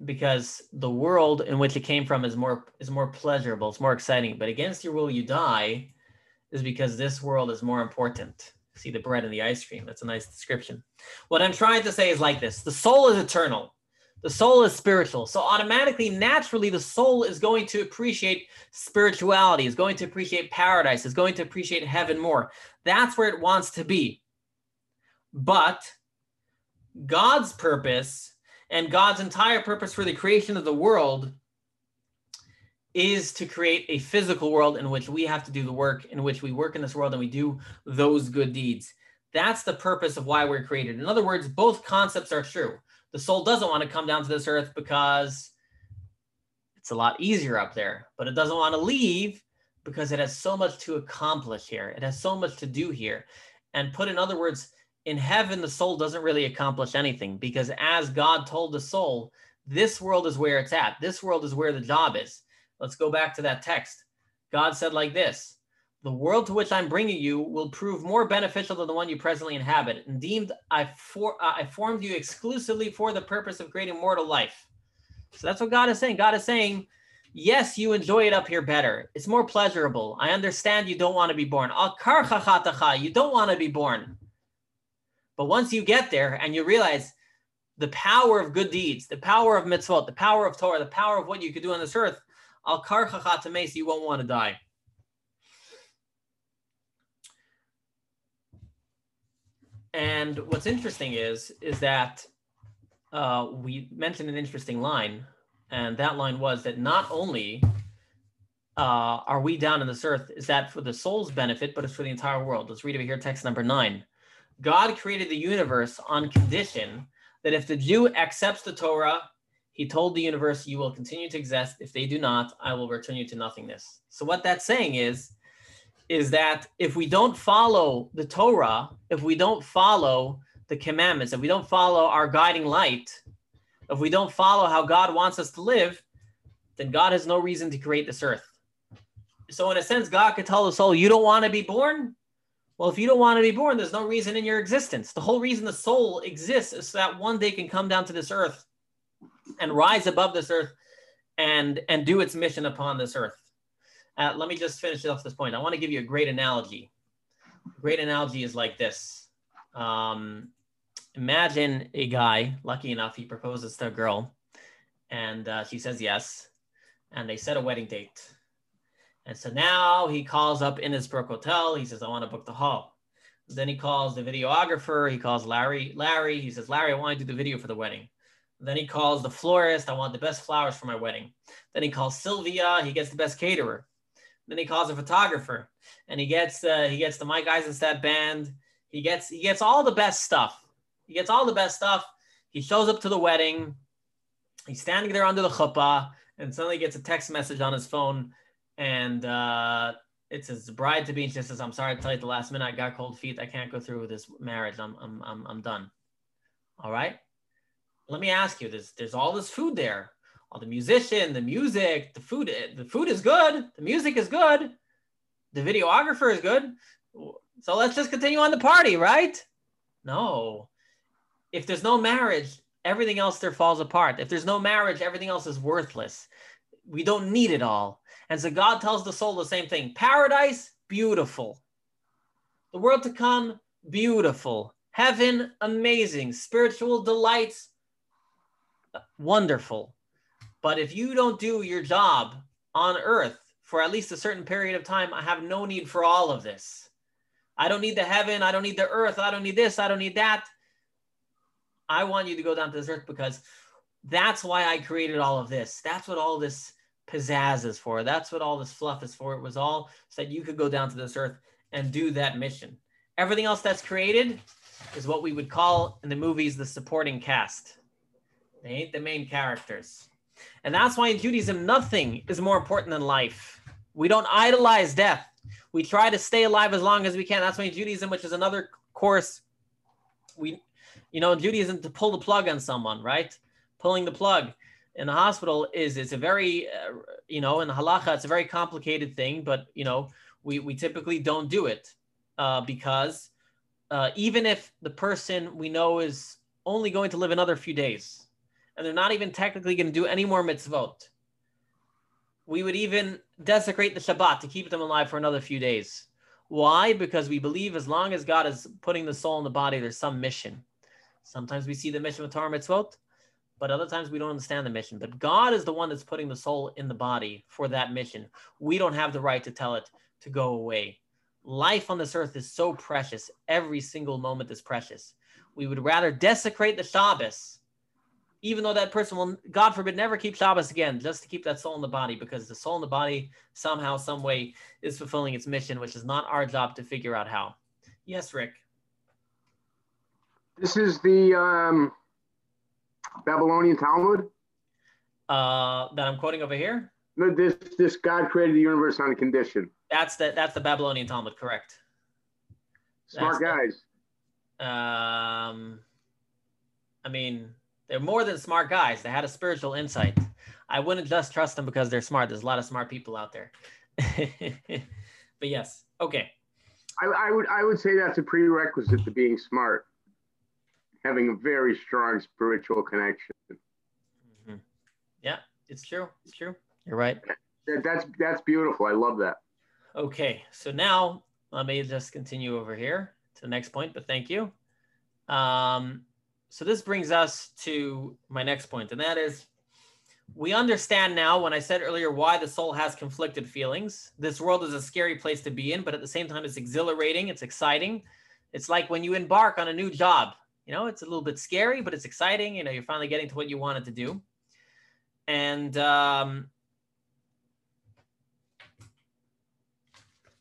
because the world in which it came from is more pleasurable. It's more exciting. But against your will, you die, is because this world is more important. See the bread and the ice cream. That's a nice description. What I'm trying to say is like this. The soul is eternal. The soul is spiritual. So automatically, naturally, the soul is going to appreciate spirituality, is going to appreciate paradise, is going to appreciate heaven more. That's where it wants to be. But God's purpose and God's entire purpose for the creation of the world is to create a physical world in which we have to do the work, in which we work in this world and we do those good deeds. That's the purpose of why we're created. In other words, both concepts are true. The soul doesn't want to come down to this earth because it's a lot easier up there, but it doesn't want to leave because it has so much to accomplish here. It has so much to do here. And put in other words, in heaven, the soul doesn't really accomplish anything, because as God told the soul, this world is where it's at. This world is where the job is. Let's go back to that text. God said like this, the world to which I'm bringing you will prove more beneficial than the one you presently inhabit. Indeed, I formed you exclusively for the purpose of creating mortal life. So that's what God is saying. God is saying, yes, you enjoy it up here better. It's more pleasurable. I understand you don't want to be born. You don't want to be born. But once you get there and you realize the power of good deeds, the power of mitzvot, the power of Torah, the power of what you could do on this earth, al karchacha tameis, you won't want to die. And what's interesting is that we mentioned an interesting line, and that line was that not only are we down on this earth, is that for the soul's benefit, but it's for the entire world. Let's read over here, text number 9. God created the universe on condition that if the Jew accepts the Torah, he told the universe, you will continue to exist. If they do not, I will return you to nothingness. So what that's saying is that if we don't follow the Torah, if we don't follow the commandments, if we don't follow our guiding light, if we don't follow how God wants us to live, then God has no reason to create this earth. So in a sense, God could tell the soul, you don't want to be born? Well, if you don't want to be born, there's no reason in your existence. The whole reason the soul exists is so that one day can come down to this earth and rise above this earth and do its mission upon this earth. Let me just finish off this point. I want to give you a great analogy. A great analogy is like this. Imagine a guy, lucky enough, he proposes to a girl, and she says yes, and they set a wedding date. And so now he calls up Innisbrook Hotel. He says, I want to book the hall. Then he calls the videographer. He calls Larry. He says, Larry, I want to do the video for the wedding. Then he calls the florist. I want the best flowers for my wedding. Then he calls Sylvia. He gets the best caterer. Then he calls a photographer, and he gets the Mike Eisenstadt band. He gets all the best stuff. He gets all the best stuff. He shows up to the wedding. He's standing there under the chuppah, and suddenly gets a text message on his phone, and it says bride to be. And she says, "I'm sorry to tell you, at the last minute I got cold feet. I can't go through with this marriage. I'm done." All right. Let me ask you, there's all this food there. All the musician, the music, the food is good. The music is good. The videographer is good. So let's just continue on the party, right? No. If there's no marriage, everything else there falls apart. If there's no marriage, everything else is worthless. We don't need it all. And so God tells the soul the same thing. Paradise, beautiful. The world to come, beautiful. Heaven, amazing. Spiritual delights, wonderful. But if you don't do your job on earth for at least a certain period of time, I have no need for all of this. I don't need the heaven. I don't need the earth. I don't need this. I don't need that. I want you to go down to this earth because that's why I created all of this. That's what all this pizzazz is for. That's what all this fluff is for. It was all so that you could go down to this earth and do that mission. Everything else that's created is what we would call in the movies the supporting cast. They ain't the main characters. And that's why in Judaism, nothing is more important than life. We don't idolize death. We try to stay alive as long as we can. That's why in Judaism, which is another course, in Judaism, to pull the plug on someone, right? Pulling the plug in the hospital it's a very, in halakha, it's a very complicated thing, but, we typically don't do it because even if the person we know is only going to live another few days, and they're not even technically going to do any more mitzvot, we would even desecrate the Shabbat to keep them alive for another few days. Why? Because we believe as long as God is putting the soul in the body, there's some mission. Sometimes we see the mission with Torah mitzvot, but other times we don't understand the mission. But God is the one that's putting the soul in the body for that mission. We don't have the right to tell it to go away. Life on this earth is so precious. Every single moment is precious. We would rather desecrate the Shabbos, even though that person will, God forbid, never keep Shabbos again, just to keep that soul in the body, because the soul in the body somehow, some way is fulfilling its mission, which is not our job to figure out how. Yes, Rick. This is the Babylonian Talmud? That I'm quoting over here? No, this God created the universe on a condition. That's the Babylonian Talmud, correct. Smart guys. They're more than smart guys. They had a spiritual insight. I wouldn't just trust them because they're smart. There's a lot of smart people out there. But yes, okay. I would say that's a prerequisite to being smart, having a very strong spiritual connection. Mm-hmm. Yeah, it's true. It's true. You're right. That's beautiful. I love that. Okay, so now let me just continue over here to the next point, but thank you. So this brings us to my next point, and that is, we understand now, when I said earlier, why the soul has conflicted feelings. This world is a scary place to be in, but at the same time, it's exhilarating, it's exciting. It's like when you embark on a new job, it's a little bit scary, but it's exciting. You're finally getting to what you wanted to do. And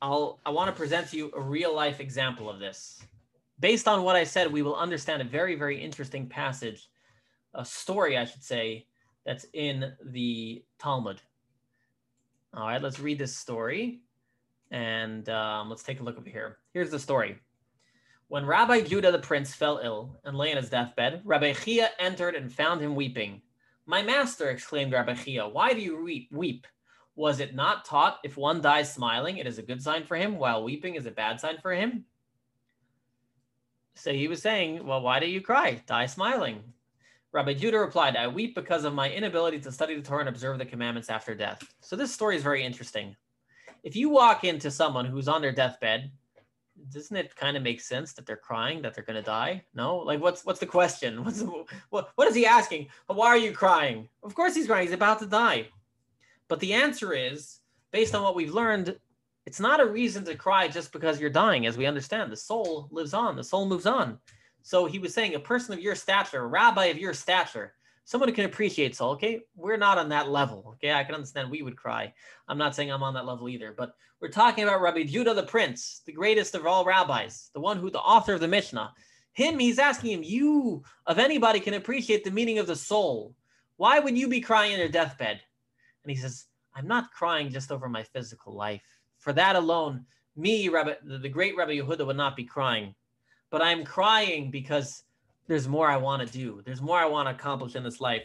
I want to present to you a real life example of this. Based on what I said, we will understand a very, very interesting passage, a story, I should say, that's in the Talmud. All right, let's read this story. And let's take a look over here. Here's the story. When Rabbi Judah the prince fell ill and lay in his deathbed, Rabbi Chia entered and found him weeping. "My master," exclaimed Rabbi Chia, "why do you weep? Was it not taught if one dies smiling, it is a good sign for him, while weeping is a bad sign for him?" So he was saying, well, why do you cry? Die smiling. Rabbi Judah replied, "I weep because of my inability to study the Torah and observe the commandments after death." So this story is very interesting. If you walk into someone who's on their deathbed, doesn't it kind of make sense that they're crying, that they're going to die? No? Like, what's the question? What is he asking? Why are you crying? Of course he's crying. He's about to die. But the answer is, based on what we've learned, it's not a reason to cry just because you're dying, as we understand. The soul lives on. The soul moves on. So he was saying a person of your stature, a rabbi of your stature, someone who can appreciate soul, okay? We're not on that level, okay? I can understand we would cry. I'm not saying I'm on that level either, but we're talking about Rabbi Judah the prince, the greatest of all rabbis, the one who, the author of the Mishnah. Him, he's asking him, you, of anybody, can appreciate the meaning of the soul. Why would you be crying in your deathbed? And he says, I'm not crying just over my physical life. For that alone, me, the great Rabbi Yehuda, would not be crying. But I'm crying because there's more I want to do. There's more I want to accomplish in this life.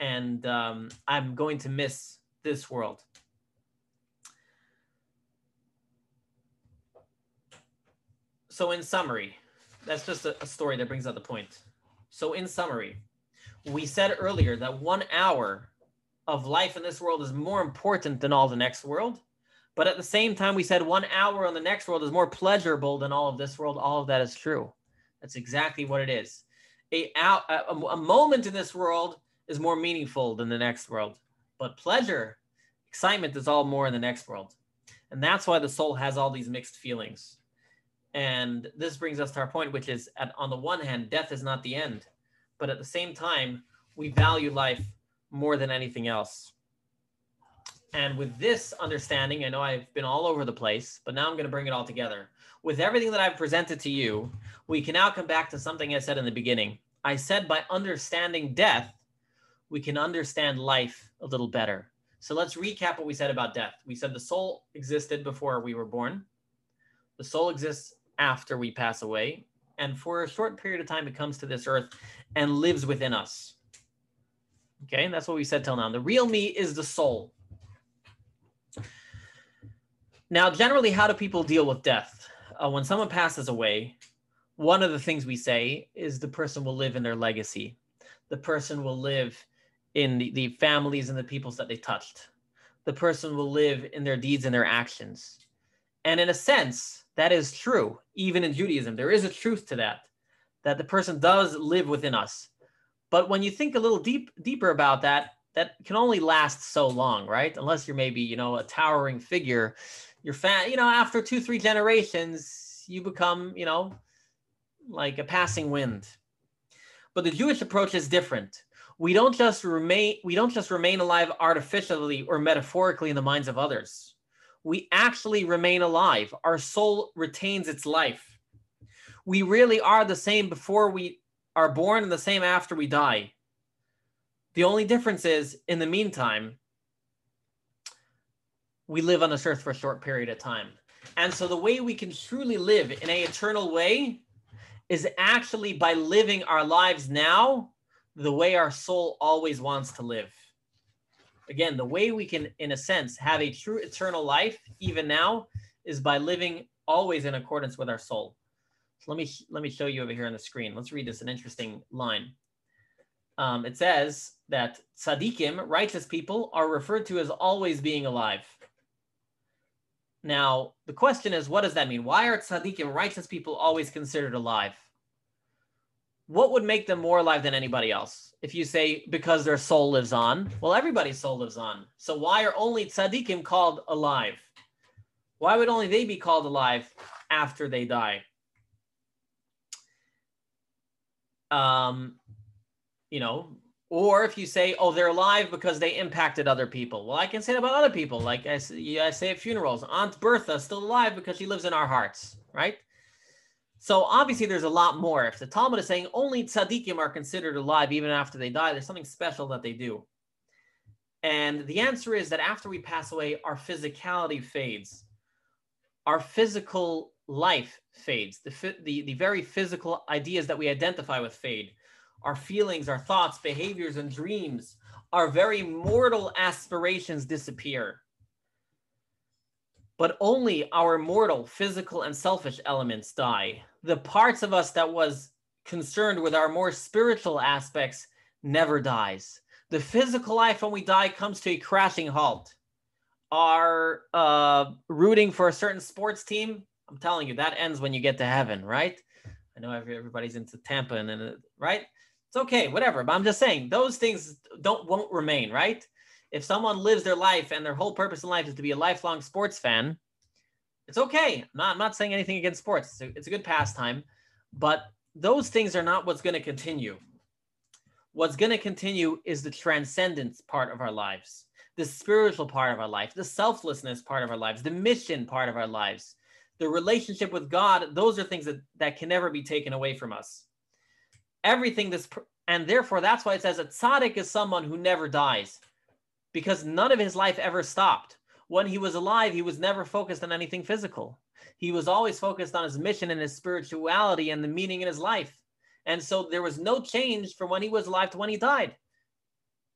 And I'm going to miss this world. So in summary, that's just a story that brings out the point. So in summary, we said earlier that 1 hour of life in this world is more important than all the next world. But at the same time, we said 1 hour on the next world is more pleasurable than all of this world. All of that is true. That's exactly what it is. A moment in this world is more meaningful than the next world. But pleasure, excitement is all more in the next world. And that's why the soul has all these mixed feelings. And this brings us to our point, which is on the one hand, death is not the end. But at the same time, we value life more than anything else. And with this understanding, I know I've been all over the place, but now I'm going to bring it all together. With everything that I've presented to you, we can now come back to something I said in the beginning. I said by understanding death, we can understand life a little better. So let's recap what we said about death. We said the soul existed before we were born. The soul exists after we pass away. And for a short period of time, it comes to this earth and lives within us. Okay, and that's what we said till now. The real me is the soul. Now, generally, how do people deal with death? When someone passes away, one of the things we say is the person will live in their legacy. The person will live in the families and the peoples that they touched. The person will live in their deeds and their actions. And in a sense, that is true. Even in Judaism, there is a truth to that, that the person does live within us. But when you think a little deeper about that, that can only last so long, right? Unless you're maybe, you know, a towering figure. You're after 2-3 generations, you become, you know, like a passing wind. But the Jewish approach is different. We don't just remain alive artificially or metaphorically in the minds of others. We actually remain alive. Our soul retains its life. We really are the same before we are born and the same after we die. The only difference is, in the meantime, we live on this earth for a short period of time. And so the way we can truly live in an eternal way is actually by living our lives now the way our soul always wants to live. Again, the way we can, in a sense, have a true eternal life, even now, is by living always in accordance with our soul. So let me show you over here on the screen. Let's read this, an interesting line. It says that tzaddikim, righteous people, are referred to as always being alive. Now, the question is, what does that mean? Why are tzaddikim, righteous people, always considered alive? What would make them more alive than anybody else? If you say, because their soul lives on, well, everybody's soul lives on. So why are only tzaddikim called alive? Why would only they be called alive after they die? You know, Or if you say, oh, they're alive because they impacted other people. Well, I can say that about other people. Like I say at funerals, Aunt Bertha is still alive because she lives in our hearts, right? So obviously there's a lot more. If the Talmud is saying only tzaddikim are considered alive even after they die, there's something special that they do. And the answer is that after we pass away, our physicality fades. Our physical life fades. The very physical ideas that we identify with fade. Our feelings, our thoughts, behaviors, and dreams, our very mortal aspirations disappear. But only our mortal, physical, and selfish elements die. The parts of us that was concerned with our more spiritual aspects never dies. The physical life when we die comes to a crashing halt. Our rooting for a certain sports team, I'm telling you, that ends when you get to heaven, right? I know everybody's into Tampa, and right? It's okay, whatever. But I'm just saying those things won't remain, right? If someone lives their life and their whole purpose in life is to be a lifelong sports fan, it's okay. I'm not saying anything against sports. It's a good pastime, but those things are not what's going to continue. What's going to continue is the transcendence part of our lives, the spiritual part of our life, the selflessness part of our lives, the mission part of our lives, the relationship with God. Those are things that can never be taken away from us. Everything and therefore that's why it says a tzaddik is someone who never dies, because none of his life ever stopped. When he was alive, he was never focused on anything physical. He was always focused on his mission and his spirituality and the meaning in his life. And so there was no change from when he was alive to when he died.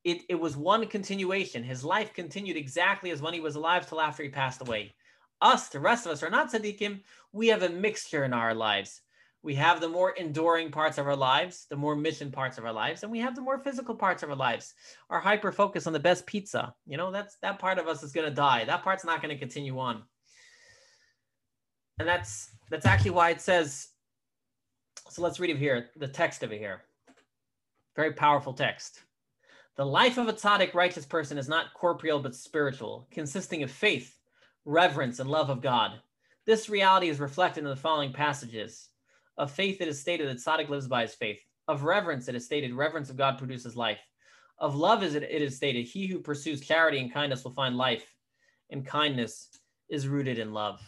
It was one continuation. His life continued exactly as when he was alive till after he passed away. Us, the rest of us, are not tzaddikim. We have a mixture in our lives. We have the more enduring parts of our lives, the more mission parts of our lives, and we have the more physical parts of our lives. Our hyper-focus on the best pizza. You know, that part of us is going to die. That part's not going to continue on. And that's actually why it says, so let's read it here, the text of it here. Very powerful text. The life of a tzaddik, righteous person, is not corporeal but spiritual, consisting of faith, reverence, and love of God. This reality is reflected in the following passages. Of faith, it is stated that tzaddik lives by his faith. Of reverence, it is stated, reverence of God produces life. Of love, it is stated, he who pursues charity and kindness will find life, and kindness is rooted in love.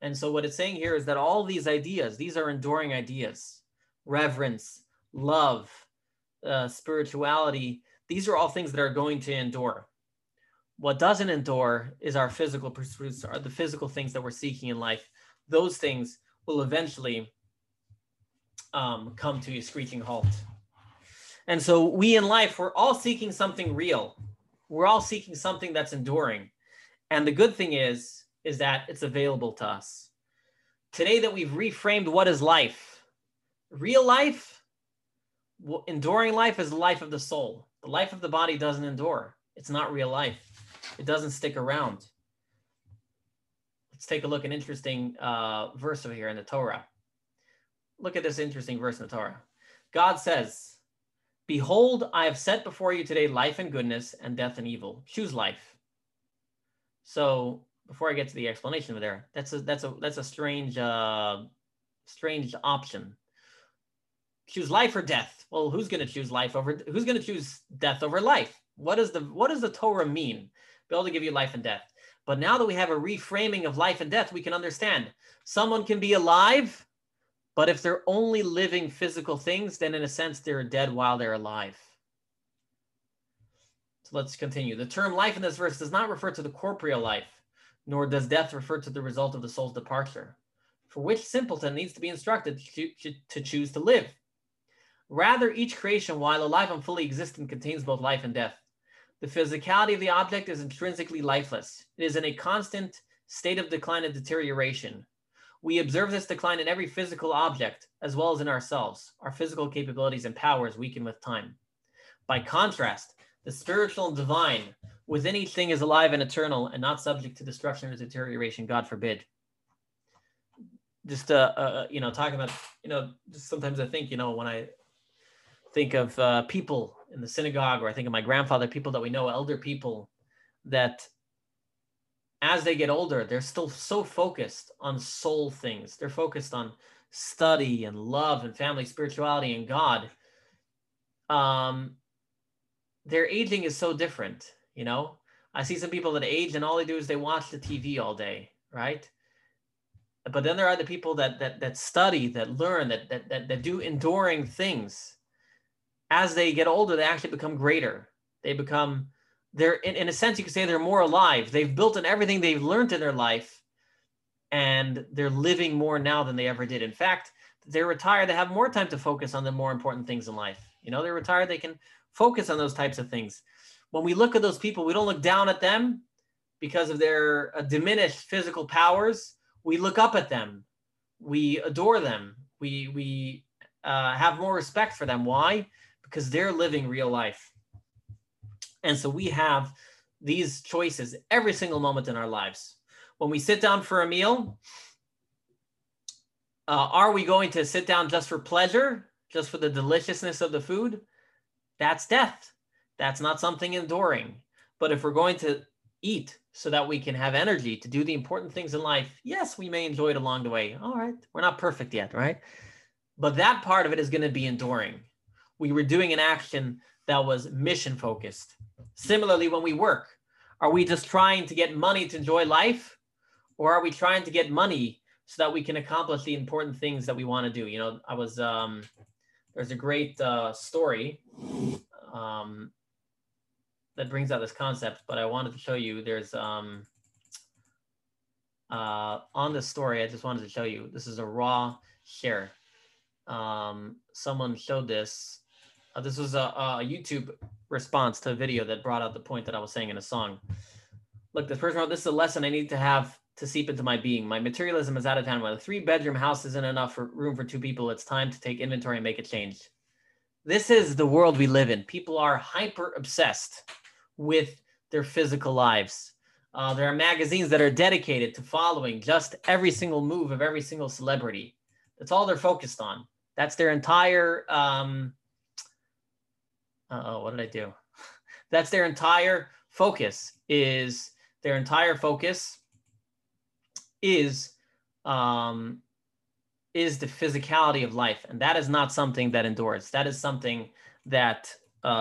And so what it's saying here is that all these ideas, these are enduring ideas, reverence, love, spirituality, these are all things that are going to endure. What doesn't endure is our physical pursuits, are the physical things that we're seeking in life. Those things will eventually come to a screeching halt. And so we in life, we're all seeking something real. We're all seeking something that's enduring. And the good thing is that it's available to us. Today that we've reframed what is life. Real life, enduring life is the life of the soul. The life of the body doesn't endure. It's not real life. It doesn't stick around. Let's take a look at an interesting verse over here in the Torah. Look at this interesting verse in the Torah. God says, behold, I have set before you today life and goodness and death and evil. Choose life. So before I get to the explanation over there, that's a strange, strange option. Choose life or death. Well, who's going to choose life over? Who's going to choose death over life? What does the Torah mean? Be able to give you life and death. But now that we have a reframing of life and death, we can understand someone can be alive, but if they're only living physical things, then in a sense, they're dead while they're alive. So let's continue. The term life in this verse does not refer to the corporeal life, nor does death refer to the result of the soul's departure, for which simpleton needs to be instructed to choose to live. Rather, each creation, while alive and fully existent, contains both life and death. The physicality of the object is intrinsically lifeless. It is in a constant state of decline and deterioration. We observe this decline in every physical object, as well as in ourselves. Our physical capabilities and powers weaken with time. By contrast, the spiritual and divine within each thing is alive and eternal and not subject to destruction or deterioration, God forbid. Just, talking about, just sometimes I think, when I think of people in the synagogue, or I think of my grandfather, people that we know, elder people, that as they get older, they're still so focused on soul things. They're focused on study and love and family spirituality and God. their aging is so different, you know? I see some people that age and all they do is they watch the TV all day, right? But then there are the people that study, that learn, that do enduring things. As they get older, they actually become greater. They become, in a sense, you could say they're more alive. They've built in everything they've learned in their life, and they're living more now than they ever did. In fact, they're retired. They have more time to focus on the more important things in life. You know, they're retired. They can focus on those types of things. When we look at those people, we don't look down at them because of their diminished physical powers. We look up at them. We adore them. We have more respect for them. Why? Because they're living real life. And so we have these choices every single moment in our lives. When we sit down for a meal, are we going to sit down just for pleasure, just for the deliciousness of the food? That's death. That's not something enduring. But if we're going to eat so that we can have energy to do the important things in life, yes, we may enjoy it along the way. All right, we're not perfect yet, right? But that part of it is going to be enduring. We were doing an action that was mission focused. Similarly, when we work, are we just trying to get money to enjoy life? Or are we trying to get money so that we can accomplish the important things that we want to do? You know, I was, there's a great story that brings out this concept, but I wanted to show you, there's, on this story, I just wanted to show you, this is a raw share. Someone showed this. This was a YouTube response to a video that brought out the point that I was saying in a song. Look, this person wrote, "This is a lesson I need to have to seep into my being. My materialism is out of hand. When a 3-bedroom house isn't enough for room for 2 people, it's time to take inventory and make a change." This is the world we live in. People are hyper obsessed with their physical lives. There are magazines that are dedicated to following just every single move of every single celebrity. That's all they're focused on. That's their entire, That's their entire focus is, is the physicality of life. And that is not something that endures. That is something that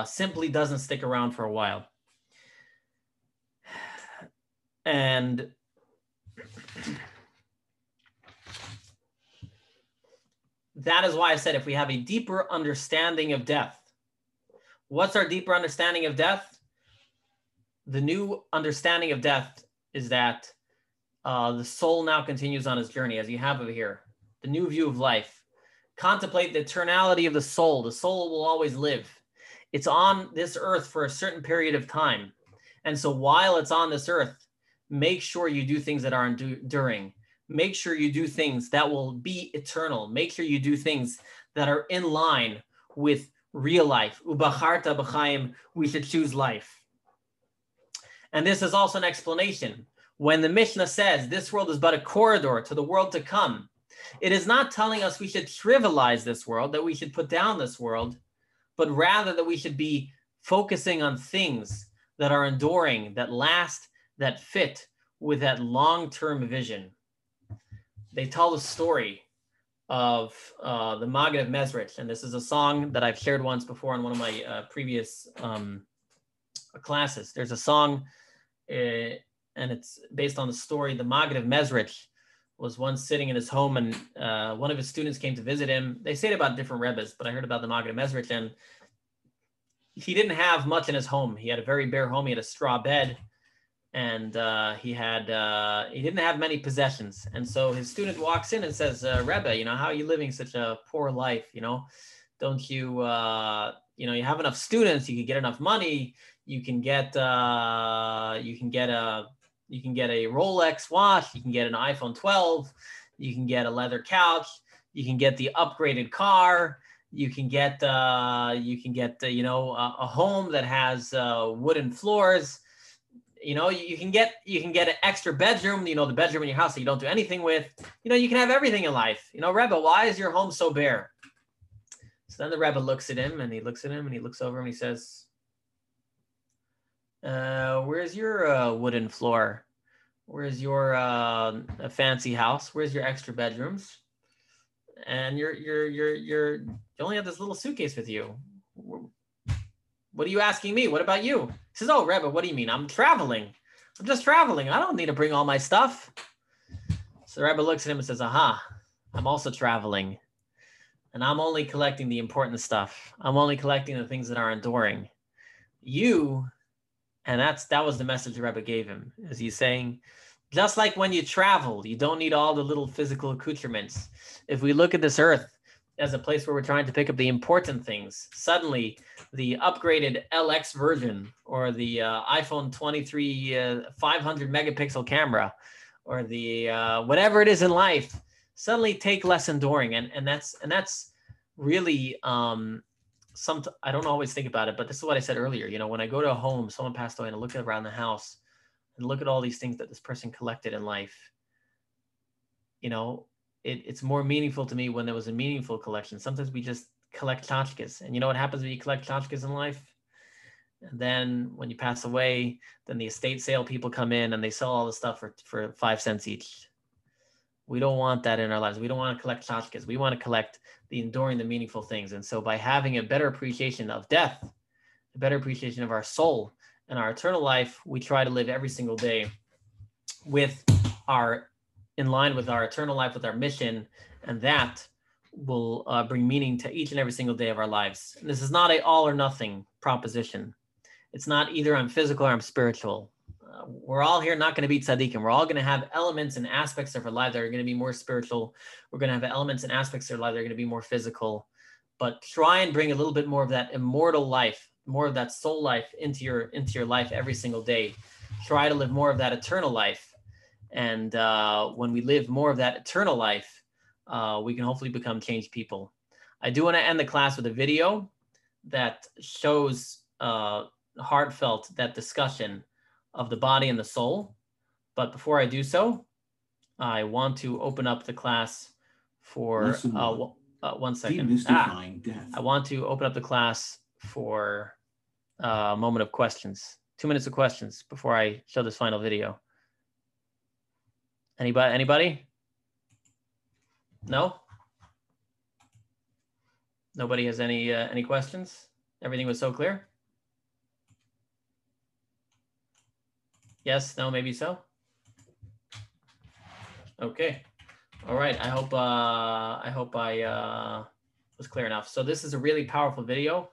simply doesn't stick around for a while. And that is why I said, if we have a deeper understanding of death, what's our deeper understanding of death? The new understanding of death is that the soul now continues on its journey, as you have over here. The new view of life. Contemplate the eternality of the soul. The soul will always live. It's on this earth for a certain period of time. And so while it's on this earth, make sure you do things that are enduring. Make sure you do things that will be eternal. Make sure you do things that are in line with real life. Ubacharta b'chaim, we should choose life. And this is also an explanation. When the Mishnah says this world is but a corridor to the world to come, it is not telling us we should trivialize this world, that we should put down this world, but rather that we should be focusing on things that are enduring, that last, that fit with that long-term vision. They tell the story of the Maggid of Mezritch, and this is a song that I've shared once before in one of my previous classes. There's a song, and it's based on the story, the Maggid of Mezritch was once sitting in his home, and one of his students came to visit him. They say it about different rebbes, but I heard about the Maggid of Mezritch, and he didn't have much in his home. He had a very bare home. He had a straw bed, and he didn't have many possessions. And so his student walks in and says, "Rebbe, you know, how are you living such a poor life? You know, don't you, you know, you have enough students. You can get enough money. You can get a Rolex watch, you can get an iPhone 12, you can get a leather couch, you can get the upgraded car, you can get you know, a home that has wooden floors, you know, you can get an extra bedroom, you know, the bedroom in your house that you don't do anything with, you know, you can have everything in life. You know, Rebbe, why is your home so bare?" So then the Rebbe looks at him, and he looks at him, and he looks over, and he says, "Where's your wooden floor? Where's your fancy house? Where's your extra bedrooms? And you only have this little suitcase with you. What are you asking me? What about you? He says, oh, Rebbe, what do you mean? I'm traveling. I'm just traveling. I don't need to bring all my stuff. So the Rebbe looks at him and says, aha, I'm also traveling. And I'm only collecting the important stuff. I'm only collecting the things that are enduring. You, and that was the message the Rebbe gave him, is he's saying, just like when you travel, you don't need all the little physical accoutrements. If we look at this earth as a place where we're trying to pick up the important things, suddenly the upgraded LX version or the iPhone 23 500 megapixel camera or the whatever it is in life suddenly take less enduring. And that's really I don't always think about it, but this is what I said earlier. You know, when I go to a home, someone passed away, and I look around the house and look at all these things that this person collected in life, you know, it's more meaningful to me when there was a meaningful collection. Sometimes we just collect tchotchkes. And you know what happens when you collect tchotchkes in life? And then when you pass away, then the estate sale people come in and they sell all the stuff for 5 cents each. We don't want that in our lives. We don't want to collect tchotchkes. We want to collect the enduring, the meaningful things. And so by having a better appreciation of death, a better appreciation of our soul and our eternal life, we try to live every single day in line with our eternal life, with our mission, and that will bring meaning to each and every single day of our lives. And this is not a all or nothing proposition. It's not either I'm physical or I'm spiritual. We're all here not going to be tzaddikim. We're all going to have elements and aspects of our life that are going to be more spiritual. We're going to have elements and aspects of our life that are going to be more physical. But try and bring a little bit more of that immortal life, more of that soul life into your life every single day. Try to live more of that eternal life. And when we live more of that eternal life, we can hopefully become changed people. I do want to end the class with a video that shows heartfelt that discussion of the body and the soul. But before I do so, I want to open up the class for one second. I want to open up the class for a moment of questions. 2 minutes of questions before I show this final video. Anybody? No? Nobody has any questions? Everything was so clear? Yes, no, maybe so? Okay. All right, I hope I was clear enough. So this is a really powerful video.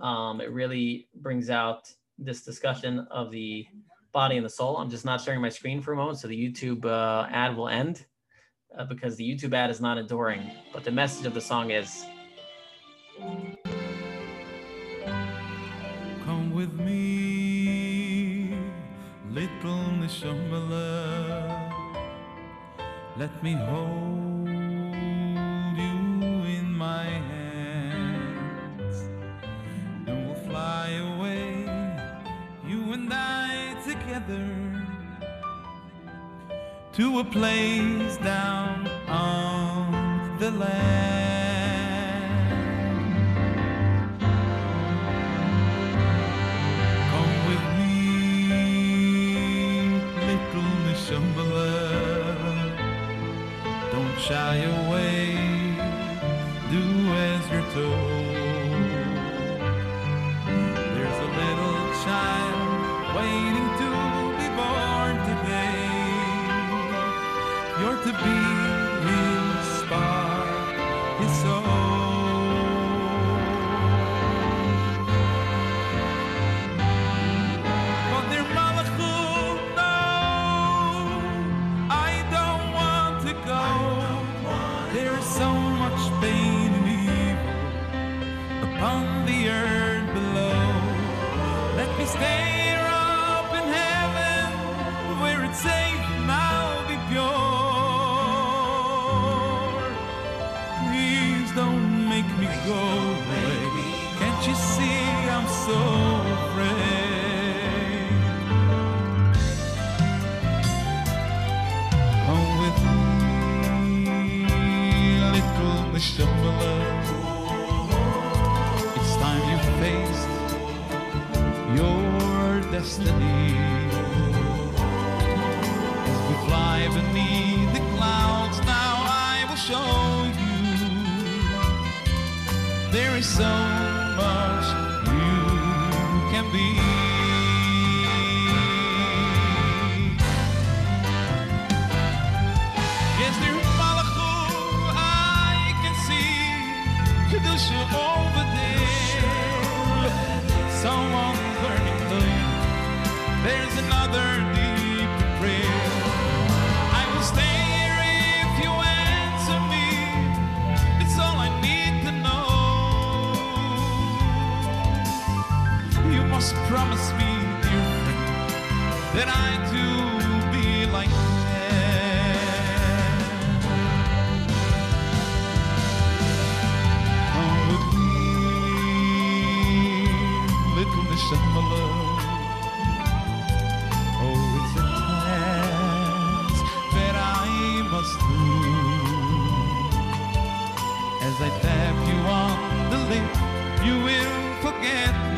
It really brings out this discussion of the body and the soul. I'm just not sharing my screen for a moment, so the YouTube ad will end because the YouTube ad is not enduring, but the message of the song is. Come with me, little Nishambala, let me hold you in my hands, and we'll fly away, you and I, to a place down on the land. Come with me, little Nishambala. Don't shy away, do as you're told. There's a little child waiting to be his spark, his soul. But their malachut, no, I don't want to go. There's so much pain and evil upon the earth below. Let me stay up in heaven where it's safe and I'll be pure. Make me go away. Can't you see I'm so afraid? Come with me, little Nishambala. It's time you faced your destiny. As we fly beneath the clouds, now I will show you. There is so much you Promise me, dear friend, that I too will be like that. Come with me, little Nishambala. Oh, it's a task that I must do. As I tap you on the lip, you will forget me.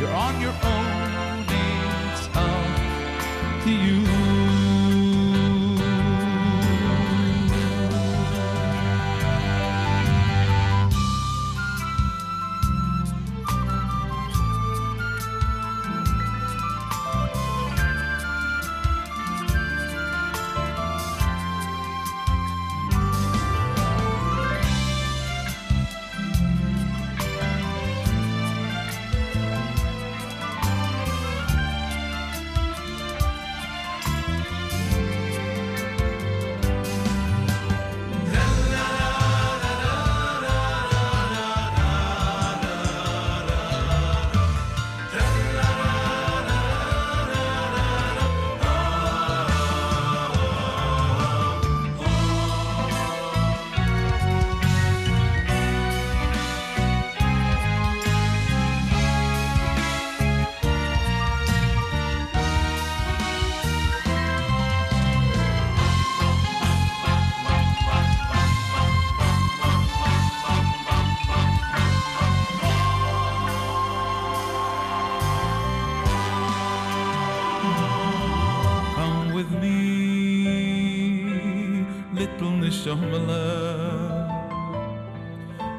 You're on your own, it's up to you.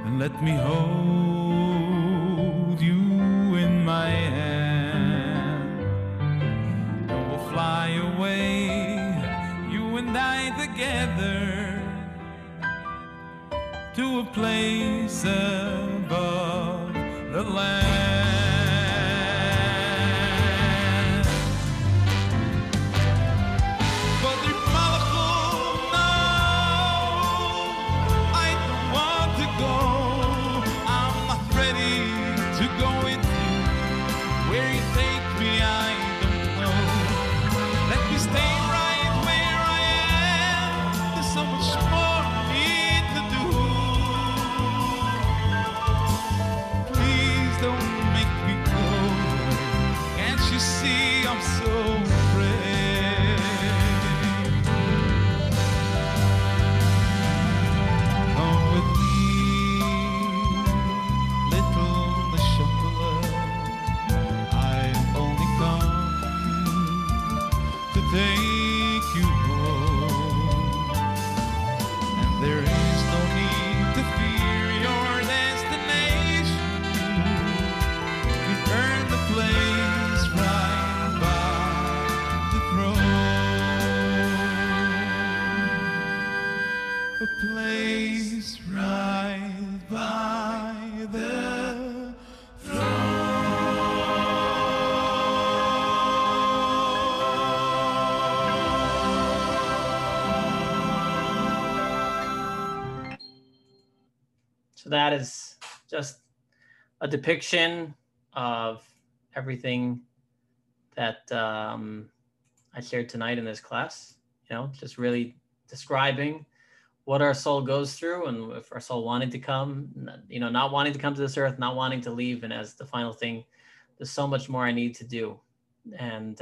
And let me hold you in my hand, and we'll fly away, you and I together, to a place above the land. That is just a depiction of everything that I shared tonight in this class, you know, just really describing what our soul goes through, and if our soul wanted to come, you know, not wanting to come to this earth, not wanting to leave. And as the final thing, there's so much more I need to do. And